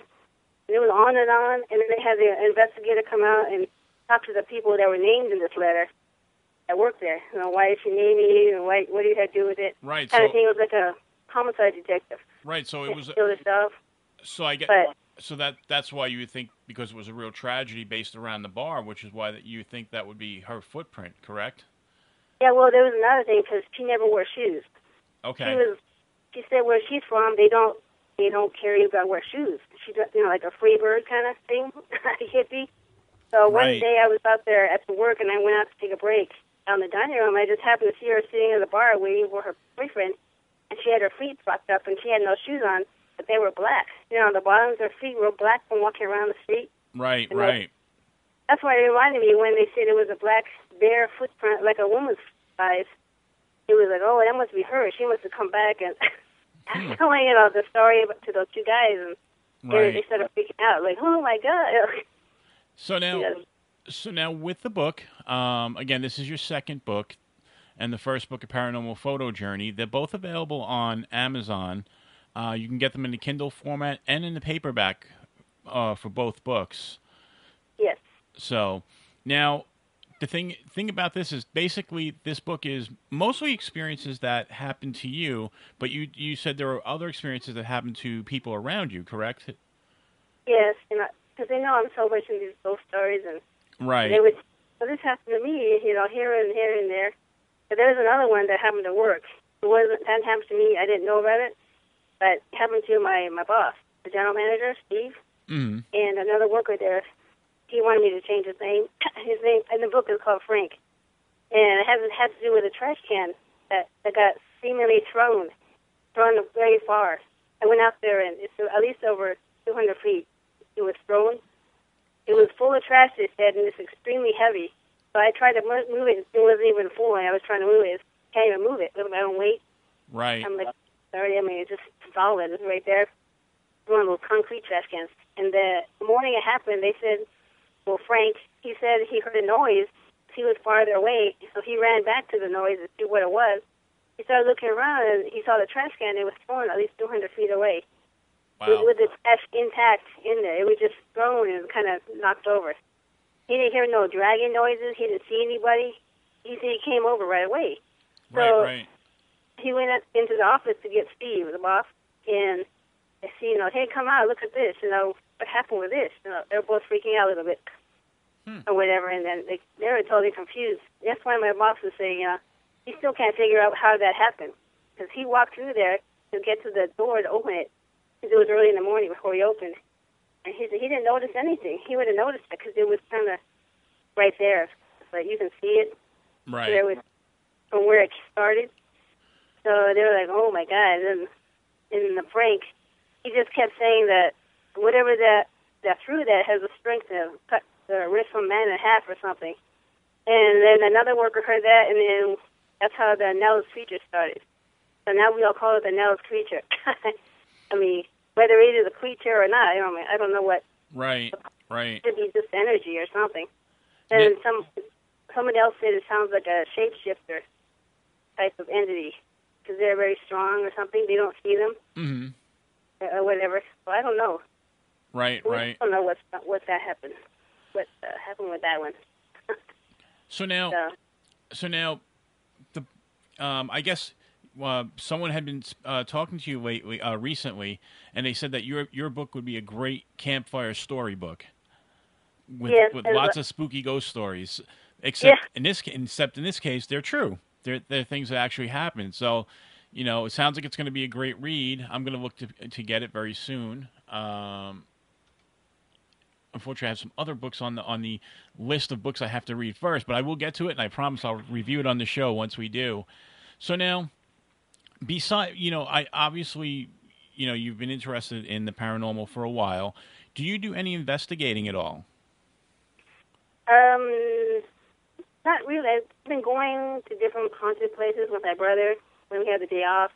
And it was on and on. And then they had the investigator come out and talk to the people that were named in this letter that worked there. You know, why did she name you? And why? What do you have to do with it? Right. Kind so... of thing. It was like a homicide detective. Right, so it was. So I get. But, so that that's why you think, because it was a real tragedy based around the bar, which is why that you think that would be her footprint, correct? Yeah. Well, there was another thing because she never wore shoes. Okay. She was. She said where she's from, they don't they don't care about wear shoes. She, you know, like a free bird kind of thing, hippie. So one right. day I was out there after work and I went out to take a break on the dining room. I just happened to see her sitting at the bar waiting for her boyfriend. And she had her feet fucked up, and she had no shoes on, but they were black. You know, the bottoms of her feet were black from walking around the street. Right, and right. That's why it reminded me when they said it was a black bare footprint, like a woman's size. It was like, oh, that must be her. She must have come back and telling, you know, the story to those two guys, and right. they started freaking out, like, oh my god. So now, you know. so now with the book, um, again, this is your second book. And the first book, A Paranormal Photo Journey. They're both available on Amazon. Uh, you can get them in the Kindle format and in the paperback uh, for both books. Yes. So now the thing thing about this is basically this book is mostly experiences that happened to you, but you you said there were other experiences that happened to people around you, correct? Yes, because they know I'm so much into these ghost stories. And right. They would, well, this happened to me, you know, here and here and there. But there was another one that happened to work. It wasn't, that happened to me. I didn't know about it. But it happened to my, my boss, the general manager, Steve, mm-hmm. and another worker there. He wanted me to change his name. His name in the book is called Frank. And it had, it had to do with a trash can that, that got seemingly thrown, thrown very far. I went out there, and it's at least over two hundred feet. It was thrown. It was full of trash, they said, and it's extremely heavy. So I tried to move it. It wasn't even full, and I was trying to move it. I can't even move it with my own weight. Right. I'm like, sorry, I mean, it's just solid. It's right there. It's one of those concrete trash cans. And the morning it happened, they said, well, Frank, he said he heard a noise. He was farther away, so he ran back to the noise to see what it was. He started looking around, and he saw the trash can. It was thrown at least two hundred feet away. Wow. With the trash intact in there. It was just thrown and kind of knocked over. He didn't hear no dragging noises. He didn't see anybody. He said he came over right away. Right, so right. He went up into the office to get Steve, the boss, and they see, you know, hey, come out, look at this, you know, what happened with this? You know, they're both freaking out a little bit hmm. or whatever, and then they, they're totally confused. That's why my boss was saying, you know, he still can't figure out how that happened, because he walked through there to get to the door to open it, because it was early in the morning before he opened. And he said he didn't notice anything. He would have noticed it because it was kind of right there. But you can see it. Right. There was from where it started. So they were like, oh, my God. And in the prank, he just kept saying that whatever that, that threw that has the strength to cut the wrist from man in half or something. And then another worker heard that, and then that's how the Nell's Creature started. So now we all call it the Nell's Creature. I mean, whether it is a creature or not, you know, I mean, I don't know what. Right, right. It could be just energy or something. And yeah. some someone else said it sounds like a shapeshifter type of entity because they're very strong or something. They don't see them mm-hmm. or whatever. So I don't know. Right, we right. I don't know what's, what that happened. What uh, happened with that one? so now, so, so now, the um, I guess. Uh, someone had been uh, talking to you lately, uh, recently, and they said that your your book would be a great campfire storybook with yes, with lots of spooky ghost stories. Except yeah. in this, except in this case, they're true. They're they're things that actually happened. So, you know, it sounds like it's going to be a great read. I'm going to look to to get it very soon. Um, unfortunately, I have some other books on the on the list of books I have to read first, but I will get to it, and I promise I'll review it on the show once we do. So now. Besides, you know, I obviously, you know, you've been interested in the paranormal for a while. Do you do any investigating at all? Um, not really. I've been going to different haunted places with my brother when we have the day off.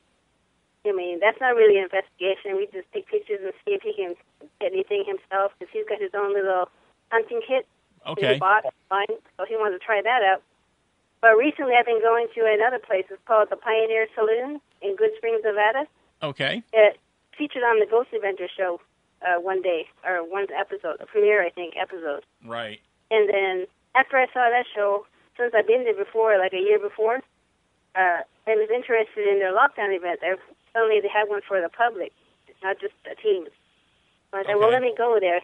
I mean, that's not really an investigation. We just take pictures and see if he can get anything himself because he's got his own little hunting kit. Okay. He bought online, so he wanted to try that out. But recently, I've been going to another place. It's called the Pioneer Saloon in Good Springs, Nevada. Okay. It featured on the Ghost Adventures show uh, one day, or one episode, a premiere, I think, episode. Right. And then after I saw that show, since I've been there before, like a year before, uh, I was interested in their lockdown event. There suddenly they had one for the public, not just the teams. So I said, okay. well, let me go there.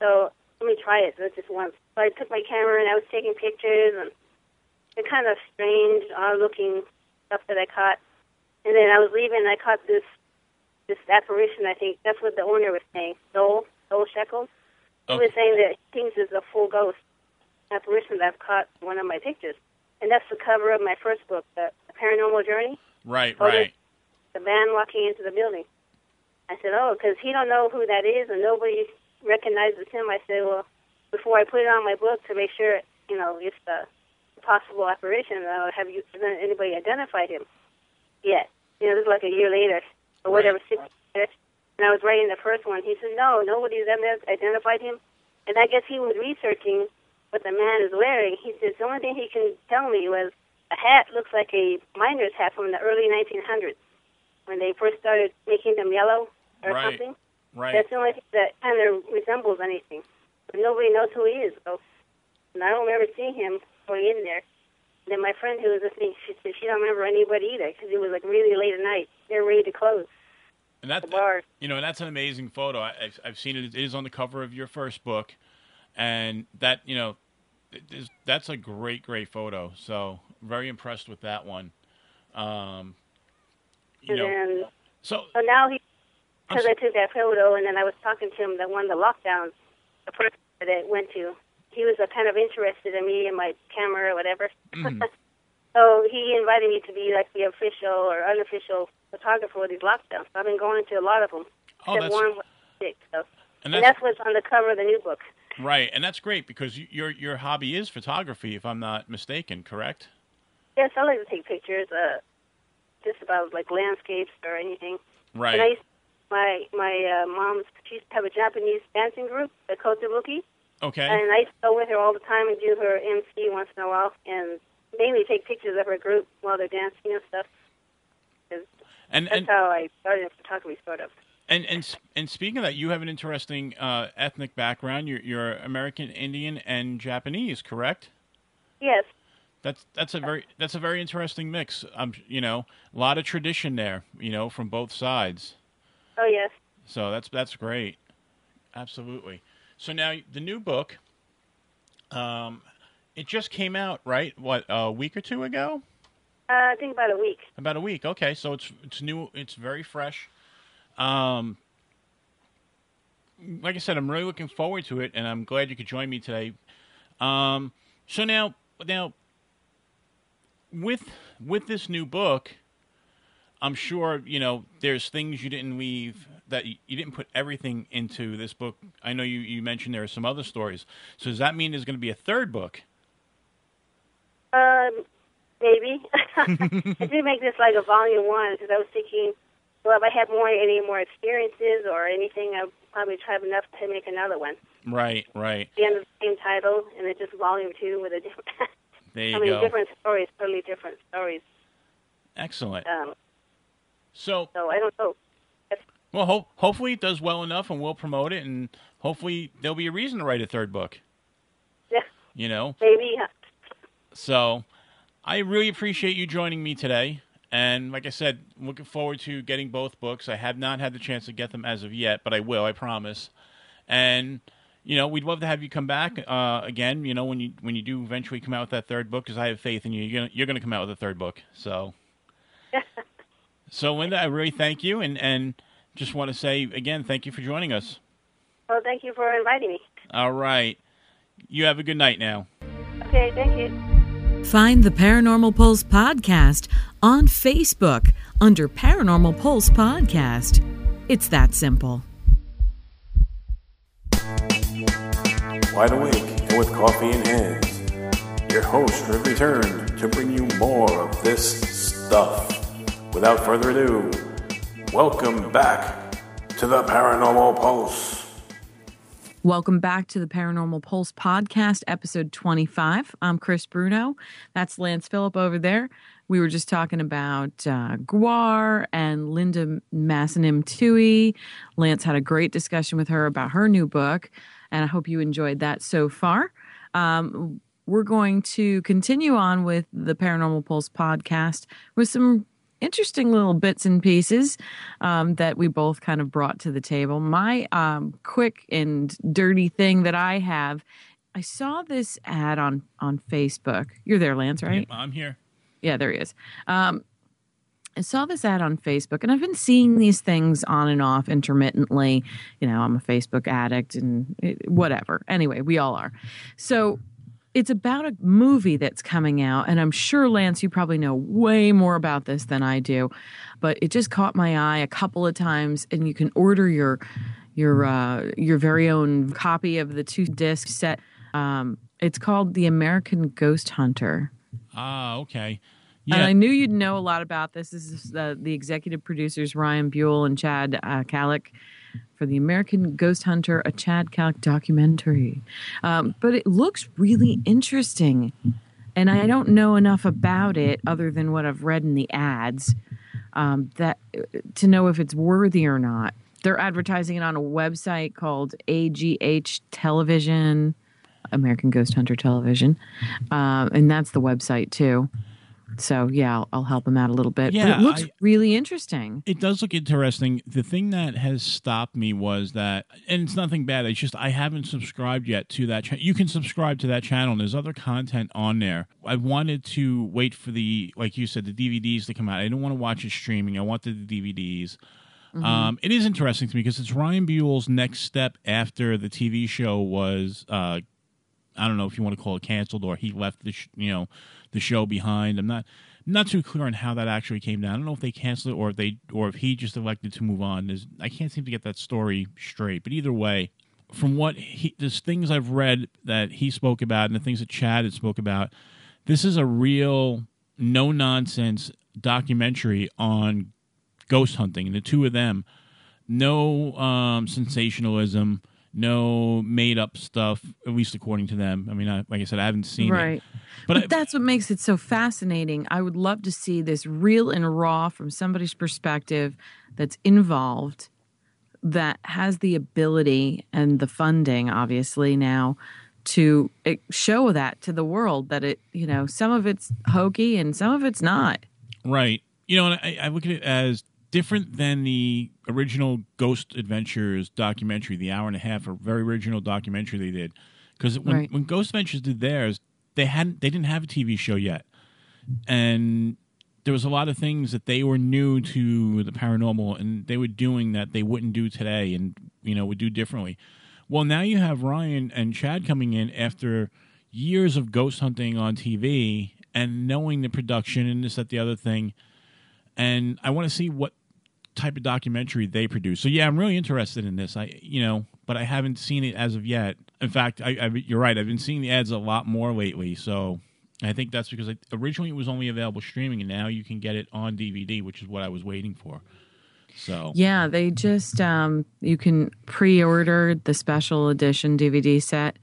So let me try it. So it's just once. So I took my camera and I was taking pictures and the kind of strange, odd-looking stuff that I caught. And then I was leaving, and I caught this this apparition, I think. That's what the owner was saying, Noel, Noel Shekels. Okay. He was saying that he thinks it's a full ghost apparition that I've caught in one of my pictures. And that's the cover of my first book, The Paranormal Journey. Right, Otis, right. The man walking into the building. I said, oh, because he don't know who that is, and nobody recognizes him. I said, well, before I put it on my book to make sure, you know, it's the... Uh, possible apparition. Uh, have you anybody identified him yet? You know, this is like a year later or whatever. Right. Six years. And I was writing the first one. He said, "No, nobody's identified him." And I guess he was researching what the man is wearing. He says the only thing he can tell me was a hat looks like a miner's hat from the early nineteen hundreds when they first started making them yellow or right. something. Right. That's the only thing that kind of resembles anything. But nobody knows who he is. So, and I don't remember seeing him. Going in there. Then my friend who was listening, she said she don't remember anybody either because it was like really late at night. They're ready to close. And that, the bar. You know, and that's an amazing photo. I, I've, I've seen it. It is on the cover of your first book, and that you know, it is, that's a great, great photo. So very impressed with that one. Um, you and know, then, so, so now he because so, I took that photo, and then I was talking to him that one of the lockdowns, the person that it went to. He was uh, kind of interested in me and my camera or whatever. Mm. So he invited me to be like the official or unofficial photographer with these lockdowns. So I've been going to a lot of them. Oh, that's... One was sick, so. And, that's... and that's what's on the cover of the new book. Right, and that's great because your your hobby is photography, if I'm not mistaken, correct? Yes, I like to take pictures, uh, just about like landscapes or anything. Right. And I used to, my my uh, mom's, she used to have a Japanese dancing group, the Kotobuki. Okay. And I used to go with her all the time and do her M C once in a while and mainly take pictures of her group while they're dancing and stuff. And, that's and, how I started photography, sort of. And and and speaking of that, you have an interesting uh, ethnic background. You're, you're American Indian and Japanese, correct? Yes. That's that's a very that's a very interesting mix. Um, you know, a lot of tradition there. You know, from both sides. Oh yes. So that's that's great. Absolutely. So now the new book, um, it just came out, right? What, a week or two ago? Uh, I think about a week. About a week. Okay, so it's it's new. It's very fresh. Um, like I said, I'm really looking forward to it, and I'm glad you could join me today. Um, so now, now with with this new book, I'm sure you know there's things you didn't leave that you, you didn't put everything into this book. I know you, you mentioned there are some other stories. So does that mean there's going to be a third book? Um, maybe. I did make this like a volume one because I was thinking, well, if I had more any more experiences or anything, I would probably try enough to make another one. Right, right. At the end of the same title, and it's just volume two with a different. There you I mean, go. Different stories, totally different stories. Excellent. Um, so, so I don't know. That's, well, ho- hopefully it does well enough, and we'll promote it, and hopefully there'll be a reason to write a third book. Yeah. You know. Maybe. Yeah. So, I really appreciate you joining me today. And like I said, looking forward to getting both books. I have not had the chance to get them as of yet, but I will, I promise. And, you know, we'd love to have you come back uh, again, you know, when you when you do eventually come out with that third book, because I have faith in you. You're gonna, you're going to come out with a third book. So, so Linda, I really thank you. And, and just want to say, again, thank you for joining us. Well, thank you for inviting me. All right. You have a good night now. Okay, thank you. Find the Paranormal Pulse Podcast on Facebook under Paranormal Pulse Podcast. It's that simple. Wide awake and with coffee in hands, your host has returned to bring you more of this stuff. Without further ado, welcome back to the Paranormal Pulse. Welcome back to the Paranormal Pulse Podcast, episode twenty-five. I'm Chris Bruno. That's Lance Phillip over there. We were just talking about uh, G W A R and Linda Masanimptewa. Lance had a great discussion with her about her new book, and I hope you enjoyed that so far. Um, we're going to continue on with the Paranormal Pulse Podcast with some interesting little bits and pieces um, that we both kind of brought to the table. My um, quick and dirty thing that I have, I saw this ad on, on Facebook. You're there, Lance, right? Yeah, I'm here. Yeah, there he is. Um, I saw this ad on Facebook, and I've been seeing these things on and off intermittently. You know, I'm a Facebook addict and it, whatever. Anyway, we all are. So it's about a movie that's coming out, and I'm sure, Lance, you probably know way more about this than I do, but it just caught my eye a couple of times, and you can order your your uh, your very own copy of the two-disc set. Um, it's called The American Ghost Hunter. Ah, uh, okay. Yeah. And I knew you'd know a lot about this. This is uh, the executive producers, Ryan Buell and Chad uh, Kallick, for The American Ghost Hunter, a Chad Kallick documentary. Um, but it looks really interesting, and I don't know enough about it other than what I've read in the ads um, that to know if it's worthy or not. They're advertising it on a website called A G H Television, American Ghost Hunter Television, uh, and that's the website too. So, yeah, I'll, I'll help him out a little bit. Yeah, but it looks I, really interesting. It does look interesting. The thing that has stopped me was that, and it's nothing bad, it's just I haven't subscribed yet to that channel. You can subscribe to that channel, and there's other content on there. I wanted to wait for the, like you said, the D V Ds to come out. I didn't want to watch it streaming. I wanted the D V Ds. Mm-hmm. Um, it is interesting to me because it's Ryan Buell's next step after the T V show was uh I don't know if you want to call it canceled or he left the sh- you know the show behind. I'm not not too clear on how that actually came down. I don't know if they canceled it or if they or if he just elected to move on. There's, I can't seem to get that story straight. But either way, from what he, there's things I've read that he spoke about and the things that Chad had spoke about, this is a real no nonsense documentary on ghost hunting and the two of them. No um, sensationalism. No made-up stuff, at least according to them. I mean, I, like I said, I haven't seen right. it. But, but I, that's what makes it so fascinating. I would love to see this real and raw from somebody's perspective that's involved, that has the ability and the funding, obviously, now to show that to the world, that it, you know, some of it's hokey and some of it's not. Right. You know, and I, I look at it as different than the original Ghost Adventures documentary, the hour and a half, a very original documentary they did. Because when, right. when Ghost Adventures did theirs, they hadn't, they didn't have a T V show yet. And there was a lot of things that they were new to the paranormal, and they were doing that they wouldn't do today and, you know, would do differently. Well, now you have Ryan and Chad coming in after years of ghost hunting on T V and knowing the production and this, that, the other thing. And I want to see what type of documentary they produce. So, yeah, I'm really interested in this, I you know, but I haven't seen it as of yet. In fact, I, I, you're right. I've been seeing the ads a lot more lately, so... I think that's because I, originally it was only available streaming, and now you can get it on D V D, which is what I was waiting for. So yeah, they just um, you can pre-order the special edition D V D set.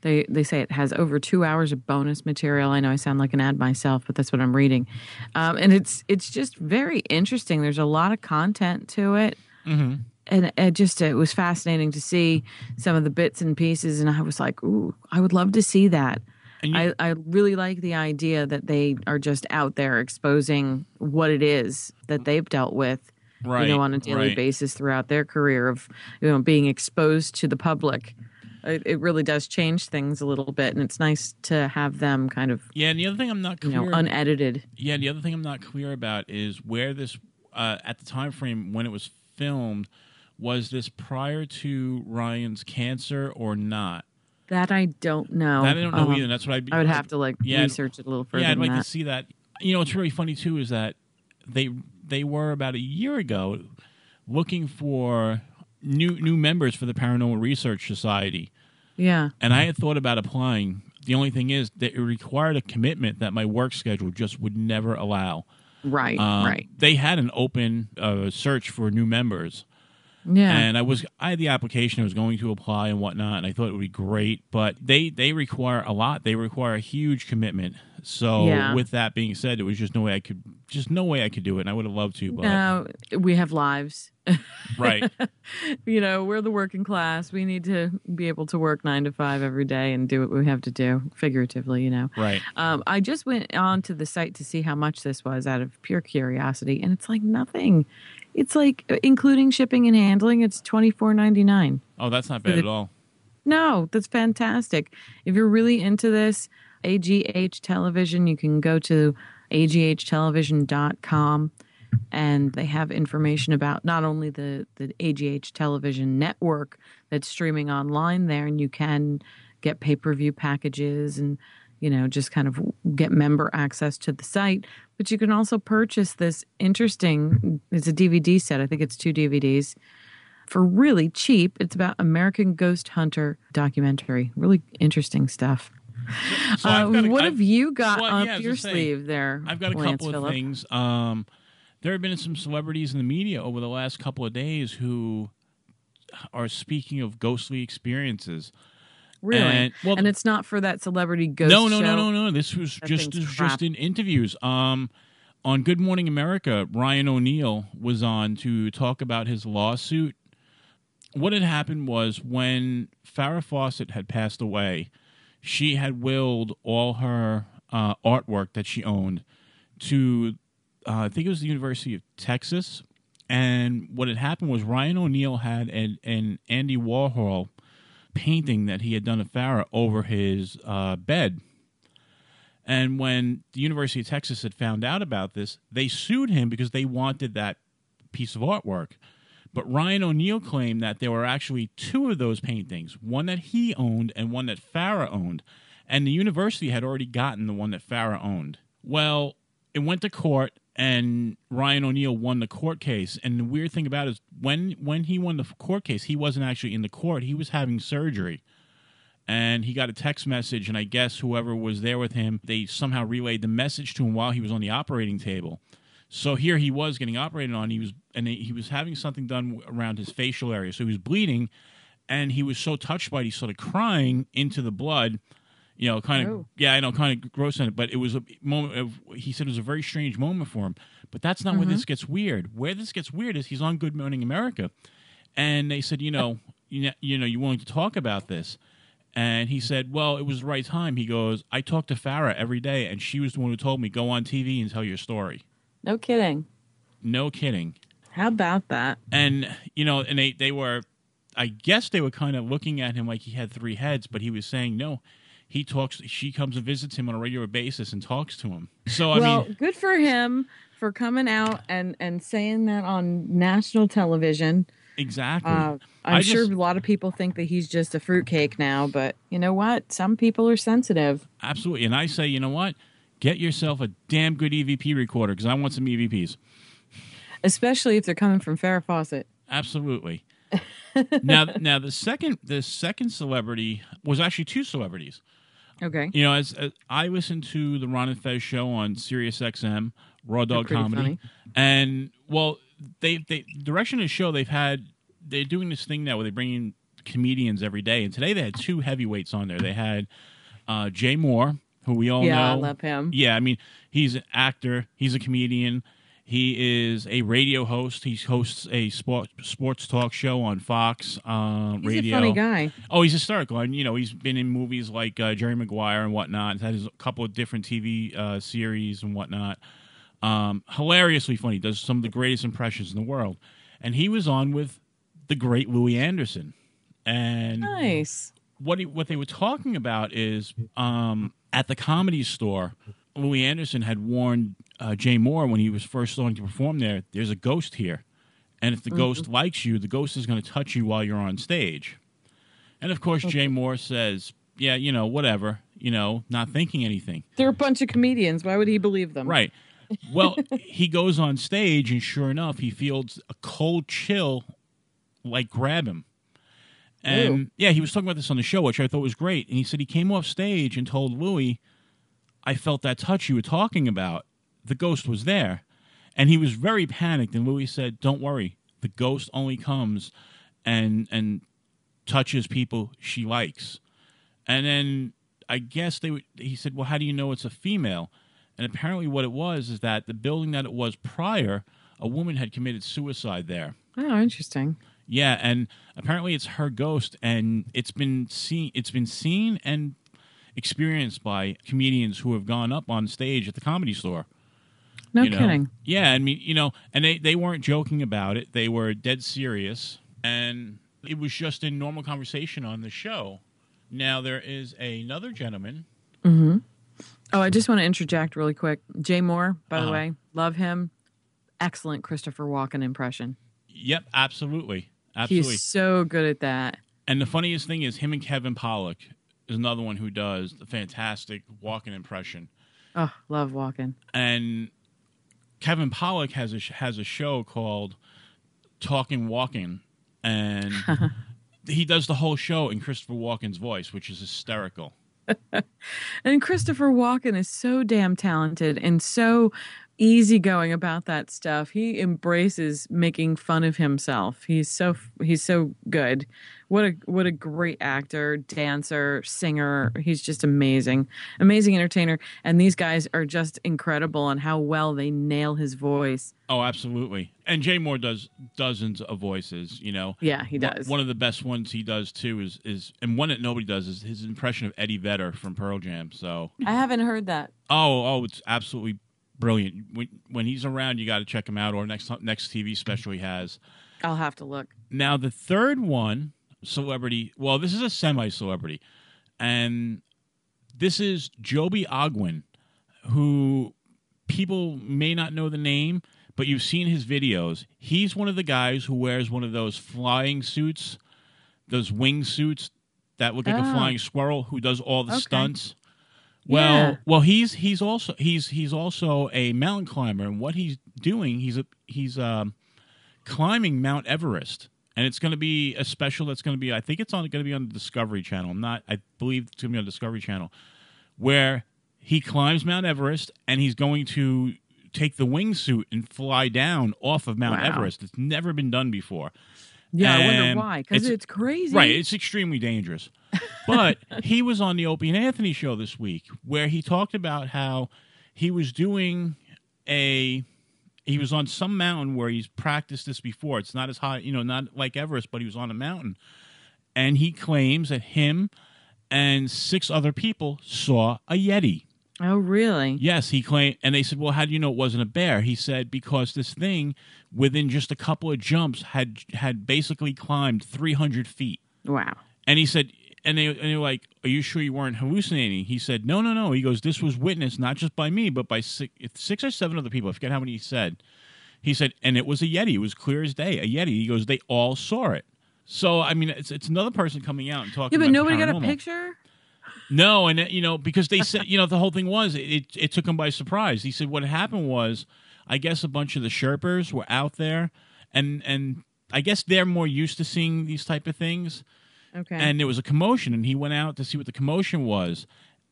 They they say it has over two hours of bonus material. I know I sound like an ad myself, but that's what I'm reading, um, and it's it's just very interesting. There's a lot of content to it. Mm-hmm. And it just, it was fascinating to see some of the bits and pieces, and I was like, ooh, I would love to see that. You, I, I really like the idea that they are just out there exposing what it is that they've dealt with, right, you know, on a daily right. basis throughout their career of, you know, being exposed to the public. It, it really does change things a little bit, and it's nice to have them kind of yeah. And the other thing I'm not clear, you know, unedited. Yeah, and the other thing I'm not clear about is where this uh, at the time frame when it was filmed, was this prior to Ryan's cancer or not? That I don't know. That I don't know um, either. That's what I'd be, I would have to like yeah, research it a little further. Yeah, I'd like that. to see that. You know, what's really funny too is that they they were about a year ago looking for new new members for the Paranormal Research Society. Yeah, and I had thought about applying. The only thing is that it required a commitment that my work schedule just would never allow. Right, um, right. They had an open uh, search for new members. Yeah, and I was I had the application. I was going to apply and whatnot, and I thought it would be great. But they, they require a lot. They require a huge commitment. So yeah. with that being said, it was just no way I could just no way I could do it. And I would have loved to, but no, we have lives, right? You know, we're the working class. We need to be able to work nine to five every day and do what we have to do, figuratively. You know, right? Um, I just went on to the site to see how much this was out of pure curiosity, and it's like nothing. It's like, including shipping and handling, it's twenty-four ninety-nine. Oh, that's not bad at all. No, that's fantastic. If you're really into this, A G H Television, you can go to A G H television dot com, and they have information about not only the, the A G H Television network that's streaming online there, and you can get pay-per-view packages and, you know, just kind of get member access to the site. But you can also purchase this interesting, it's a D V D set. I think it's two D V Ds for really cheap. It's about American Ghost Hunter documentary. Really interesting stuff. So, so uh, a, what I've, have you got well, up yeah, your sleeve saying, there, I've got a Lance couple Phillip. of things. Um, there have been some celebrities in the media over the last couple of days who are speaking of ghostly experiences. Really? And, well, and it's not for that celebrity ghost no, no, show? No, no, no, no. This was just this was just in interviews. Um, on Good Morning America, Ryan O'Neill was on to talk about his lawsuit. What had happened was when Farrah Fawcett had passed away, she had willed all her uh, artwork that she owned to, uh, I think it was the University of Texas. And what had happened was Ryan O'Neill had an, an Andy Warhol painting that he had done of Farrah over his uh, bed. And when the University of Texas had found out about this, they sued him because they wanted that piece of artwork. But Ryan O'Neill claimed that there were actually two of those paintings, one that he owned and one that Farrah owned. And the university had already gotten the one that Farrah owned. Well, it went to court, and Ryan O'Neill won the court case. And the weird thing about it is when, when he won the court case, he wasn't actually in the court. He was having surgery. And he got a text message, and I guess whoever was there with him, they somehow relayed the message to him while he was on the operating table. So here he was getting operated on. He was and he was having something done around his facial area. So he was bleeding, and he was so touched by it, he started crying into the blood. You know, kind of, oh. yeah, I know, kind of gross in it, but it was a moment of, he said it was a very strange moment for him. But that's not mm-hmm. where this gets weird. Where this gets weird is he's on Good Morning America. And they said, you know, you know, you wanted to talk about this. And he said, well, it was the right time. He goes, I talk to Farrah every day, and she was the one who told me, go on T V and tell your story. No kidding. No kidding. How about that? And, you know, and they, they were, I guess they were kind of looking at him like he had three heads, but he was saying, no, he talks, she comes and visits him on a regular basis and talks to him. So, I well, mean. Good for him for coming out and, and saying that on national television. Exactly. Uh, I'm I sure just, a lot of people think that he's just a fruitcake now, but you know what? Some people are sensitive. Absolutely. And I say, you know what? Get yourself a damn good E V P recorder because I want some E V Ps. Especially if they're coming from Farrah Fawcett. Absolutely. now, now the second the second celebrity was actually two celebrities. Okay. You know, as, as I listened to the Ron and Fez show on Sirius X M, Raw Dog Comedy, funny. and well, they they direction of the show they've had they're doing this thing now where they bring in comedians every day, and today they had two heavyweights on there. They had uh, Jay Moore, who we all yeah, know. Yeah, I love him. Yeah, I mean, he's an actor, he's a comedian. He is a radio host. He hosts a sport, sports talk show on Fox uh, he's radio. He's a funny guy. Oh, he's hysterical. And, you know, he's been in movies like uh, Jerry Maguire and whatnot. He's had his, a couple of different T V uh, series and whatnot. Um, hilariously funny. Does some of the greatest impressions in the world. And he was on with the great Louis Anderson. And nice. What, he, what they were talking about is um, at the Comedy Store, Louis Anderson had warned uh, Jay Moore when he was first starting to perform there, there's a ghost here. And if the mm-hmm. ghost likes you, the ghost is going to touch you while you're on stage. And, of course, okay. Jay Moore says, yeah, you know, whatever, you know, not thinking anything. They're a bunch of comedians. Why would he believe them? Right. Well, he goes on stage, and sure enough, he feels a cold chill, like, grab him. And, Ew. yeah, he was talking about this on the show, which I thought was great. And he said he came off stage and told Louis, I felt that touch you were talking about. The ghost was there. And he was very panicked. And Louis said, don't worry. The ghost only comes and and touches people she likes. And then I guess they would, he said, well, how do you know it's a female? And apparently what it was is that the building that it was prior, a woman had committed suicide there. Oh, interesting. Yeah, and apparently it's her ghost. And it's been seen, it's been seen and experienced by comedians who have gone up on stage at the Comedy Store. No you know? kidding. Yeah, I mean, you know, and they, they weren't joking about it. They were dead serious, and it was just in normal conversation on the show. Now, there is another gentleman. Mm-hmm. Oh, I just want to interject really quick. Jay Moore, by uh-huh. the way, love him. Excellent Christopher Walken impression. Yep, absolutely. Absolutely. He's so good at that. And the funniest thing is him and Kevin Pollack is another one who does the fantastic Walken impression. Oh, love Walken. And Kevin Pollack has a has a show called Talking Walken, and he does the whole show in Christopher Walken's voice, which is hysterical. And Christopher Walken is so damn talented and so easygoing about that stuff. He embraces making fun of himself. He's so he's so good. What a what a great actor, dancer, singer. He's just amazing, amazing entertainer. And these guys are just incredible on how well they nail his voice. Oh, absolutely. And Jay Moore does dozens of voices. You know. Yeah, he does. One of the best ones he does too is is and one that nobody does is his impression of Eddie Vedder from Pearl Jam. So I haven't heard that. Oh, oh, it's absolutely brilliant. When, when he's around, you got to check him out, or next next T V special he has. I'll have to look. Now, the third one, celebrity, well, this is a semi-celebrity, and this is Joby Ogwin, who people may not know the name, but you've seen his videos. He's one of the guys who wears one of those flying suits, those wing suits that look like oh. a flying squirrel, who does all the okay. stunts. Well, yeah. well, he's he's also he's he's also a mountain climber, and what he's doing, he's a, he's um, climbing Mount Everest, and it's going to be a special that's going to be, I think it's on going to be on the Discovery Channel. I'm not, I believe it's going to be on the Discovery Channel, where he climbs Mount Everest, and he's going to take the wingsuit and fly down off of Mount wow. Everest. It's never been done before. Yeah, and I wonder why, because it's, it's crazy. Right, it's extremely dangerous. But he was on the Opie and Anthony show this week, where he talked about how he was doing a, he was on some mountain where he's practiced this before. It's not as high, you know, not like Everest, but he was on a mountain. And he claims that him and six other people saw a Yeti. Oh, really? Yes, he claimed. And they said, well, how do you know it wasn't a bear? He said, because this thing, within just a couple of jumps, had had basically climbed three hundred feet. Wow. And he said, and they, and they were like, are you sure you weren't hallucinating? He said, no, no, no. He goes, this was witnessed not just by me, but by six, six or seven other people. I forget how many he said. He said, and it was a Yeti. It was clear as day, a Yeti. He goes, they all saw it. So, I mean, it's it's another person coming out and talking about paranormal. Yeah, but nobody got a picture? No, and, you know, because they said, you know, the whole thing was, it, it took him by surprise. He said what happened was, I guess a bunch of the Sherpers were out there, and and I guess they're more used to seeing these type of things. Okay. And there was a commotion, and he went out to see what the commotion was,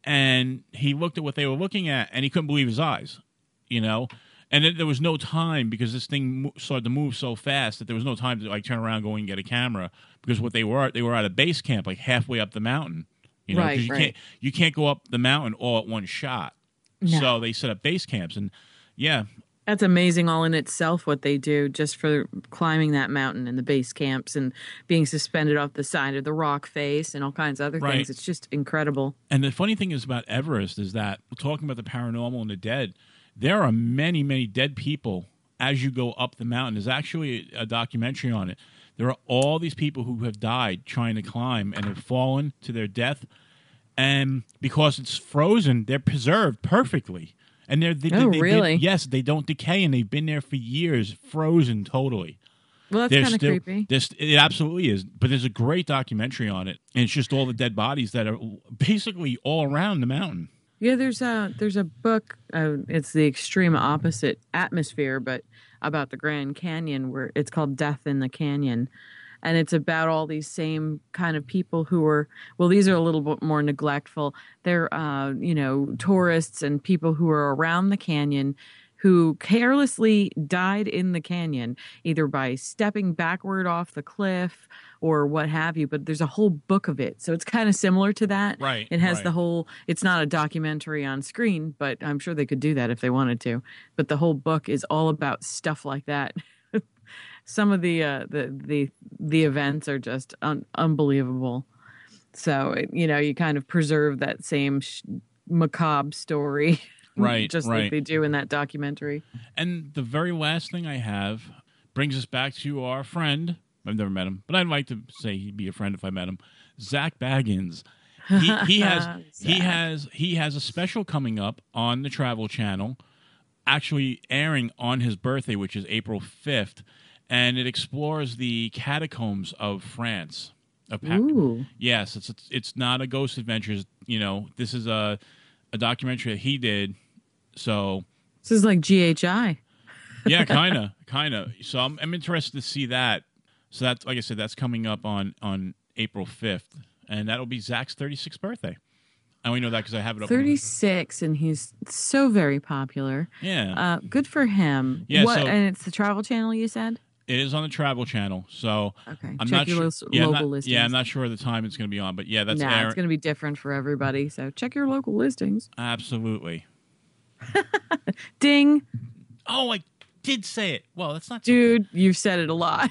and he looked at what they were looking at, and he couldn't believe his eyes, you know? And it, there was no time, because this thing mo- started to move so fast that there was no time to, like, turn around, go and get a camera, because what they were, they were at a base camp, like, halfway up the mountain. You know, right, you right. can't you can't go up the mountain all at one shot. No. So they set up base camps, and yeah, that's amazing all in itself what they do just for climbing that mountain and the base camps and being suspended off the side of the rock face and all kinds of other right. things. It's just incredible. And the funny thing is about Everest is that talking about the paranormal and the dead, there are many many dead people as you go up the mountain. There's actually a documentary on it. There are all these people who have died trying to climb and have fallen to their death. And because it's frozen, they're preserved perfectly. And they're, they, oh, they, really? They, yes, they don't decay, and they've been there for years, frozen totally. Well, that's kind of creepy. It absolutely is. But there's a great documentary on it, and it's just all the dead bodies that are basically all around the mountain. Yeah, there's a, there's a book, uh, it's the extreme opposite atmosphere, but about the Grand Canyon, where it's called Death in the Canyon. And it's about all these same kind of people who are, well, these are a little bit more neglectful. They're, uh, you know, tourists and people who are around the canyon who carelessly died in the canyon, either by stepping backward off the cliff or what have you, but there's a whole book of it. So it's kind of similar to that. Right. It has right. the whole, it's not a documentary on screen, but I'm sure they could do that if they wanted to. But the whole book is all about stuff like that. Some of the, uh, the, the, the events are just un- unbelievable. So, it, you know, you kind of preserve that same sh- macabre story. Right. Just right. like they do in that documentary. And the very last thing I have brings us back to our friend, I've never met him, but I'd like to say he'd be a friend if I met him. Zach Baggins. He, he has he has he has a special coming up on the Travel Channel, actually airing on his birthday, which is April fifth, and it explores the catacombs of France. Of pa- Ooh. Yes, it's it's not a Ghost Adventures. You know, this is a a documentary that he did. So this is like G H I. Yeah, kind of, kind of. So I'm, I'm interested to see that. So that's, like I said, that's coming up on, on April fifth, and that'll be Zach's thirty-sixth birthday. I only know that because I have it up. thirty-six, and he's so very popular. Yeah. Uh, good for him. Yeah. What, so, and it's the Travel Channel, you said? It is on the Travel Channel, so okay. I'm check not your sure. Lo- yeah, local not, listings. Yeah, I'm not sure the time it's going to be on, but yeah, that's. Nah, Aaron. It's going to be different for everybody, so check your local listings. Absolutely. Ding. Oh, I did say it. Well, that's not. Dude, so you've said it a lot.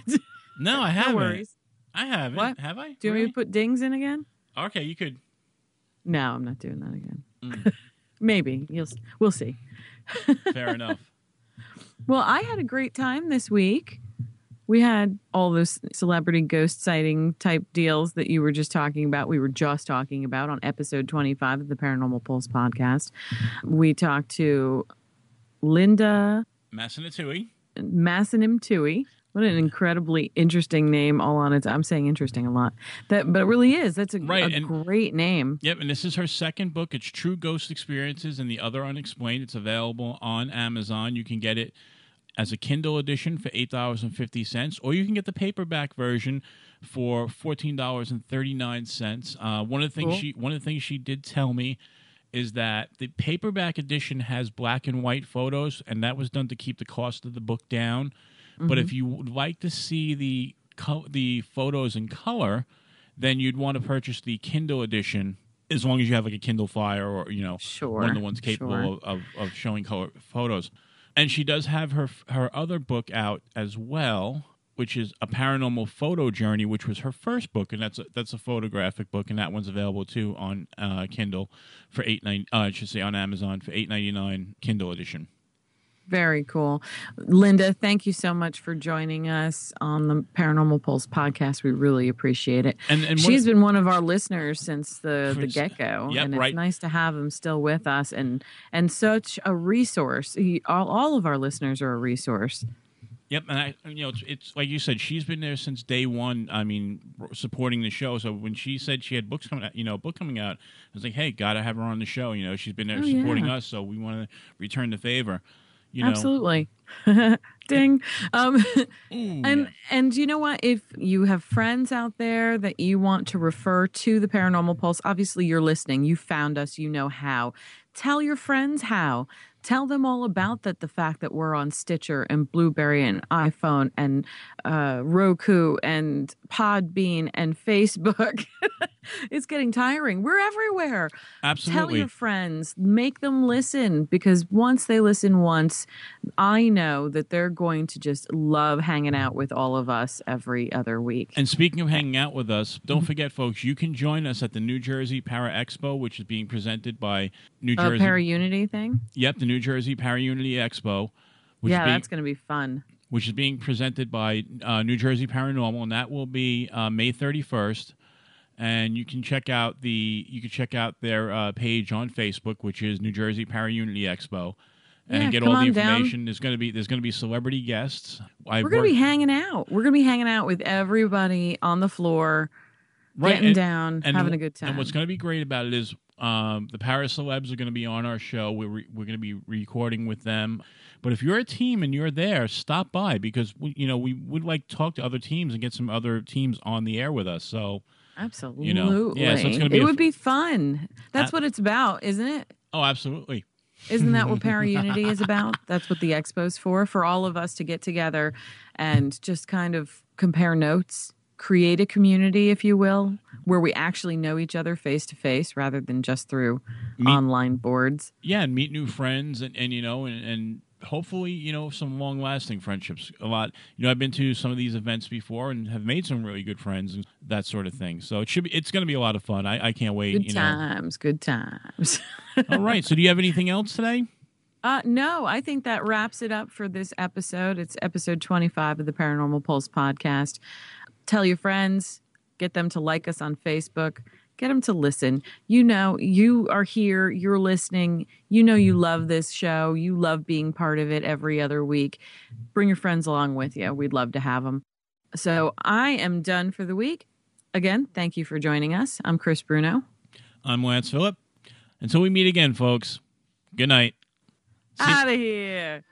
No, I haven't. No worries. I haven't. What? Have I? Do you want me to put dings in again? Okay, you could. No, I'm not doing that again. Mm. Maybe. You'll, we'll see. Fair enough. Well, I had a great time this week. We had all those celebrity ghost sighting type deals that you were just talking about. We were just talking about on episode twenty-five of the Paranormal Pulse podcast. We talked to Linda Masanimptewa. Masanimptewa. What an incredibly interesting name all on its I'm saying interesting a lot. That but it really is. That's a, right, a and, great name. Yep, and this is her second book. It's True Ghost Experiences and The Other Unexplained. It's available on Amazon. You can get it as a Kindle edition for eight dollars and fifty cents, or you can get the paperback version for fourteen dollars and thirty-nine cents. Uh, one of the things cool. she one of the things she did tell me is that the paperback edition has black and white photos, and that was done to keep the cost of the book down. But mm-hmm. if you would like to see the co- the photos in color, then you'd want to purchase the Kindle edition, as long as you have like a Kindle Fire or, you know, sure. one of the ones capable sure. of, of showing color photos. And she does have her her other book out as well, which is A Paranormal Photo Journey, which was her first book, and that's a, that's a photographic book, and that one's available too on uh, Kindle for eight nine. Uh, I should say on Amazon for eight ninety nine Kindle edition. Very cool, Linda. Thank you so much for joining us on the Paranormal Pulse podcast. We really appreciate it. And, and she's been one of our listeners since the, the get go, yep, and it's right. nice to have them still with us. And and such a resource. All all of our listeners are a resource. Yep, and I, you know, it's, it's like you said, she's been there since day one. I mean, supporting the show. So when she said she had books coming out, you know, a book coming out, I was like, hey, gotta have her on the show. You know, she's been there oh, supporting yeah. us, so we want to return the favor. You know. Absolutely. Ding. Um, and, and you know what? If you have friends out there that you want to refer to the Paranormal Pulse, obviously you're listening. You found us. You know how. Tell your friends how. Tell them all about that, the fact that we're on Stitcher and Blueberry and iPhone and uh, Roku and Podbean and Facebook. It's getting tiring. We're everywhere. Absolutely. Tell your friends. Make them listen, because once they listen once, I know that they're going to just love hanging out with all of us every other week. And speaking of hanging out with us, don't forget, folks, you can join us at the New Jersey Para Expo, which is being presented by New Jersey. The uh, Para Unity thing? Yep, the New Jersey Para Unity Expo. Which yeah, being, that's going to be fun. Which is being presented by uh, New Jersey Paranormal, and that will be uh, May thirty-first. And you can check out the you can check out their uh, page on Facebook, which is New Jersey Para Unity Expo, and yeah, get all the information. Down. There's gonna be there's gonna be celebrity guests. I've We're gonna worked... be hanging out. We're gonna be hanging out with everybody on the floor, right. getting and, down, and, having a good time. And what's gonna be great about it is um, the Para celebs are gonna be on our show. We're re- we're gonna be recording with them. But if you're a team and you're there, stop by, because we, you know we would like to talk to other teams and get some other teams on the air with us. So. Absolutely. You know, yeah, so it's gonna be it would f- be fun. That's uh, what it's about, isn't it? Oh, absolutely. Isn't that what Para Unity is about? That's what the expo's for, for all of us to get together and just kind of compare notes, create a community, if you will, where we actually know each other face to face rather than just through meet, online boards. Yeah, and meet new friends and, and you know, and, and hopefully, you know, some long-lasting friendships. A lot, you know, I've been to some of these events before and have made some really good friends and that sort of thing. So it should be, it's going to be a lot of fun. I, I can't wait. Good you times, know. good times. All right. So do you have anything else today? Uh, no, I think that wraps it up for this episode. It's episode twenty-five of the Paranormal Pulse podcast. Tell your friends, get them to like us on Facebook. Get them to listen. You know, you are here. You're listening. You know you love this show. You love being part of it every other week. Bring your friends along with you. We'd love to have them. So I am done for the week. Again, thank you for joining us. I'm Chris Bruno. I'm Lance Phillip. Until we meet again, folks, good night. Out of here.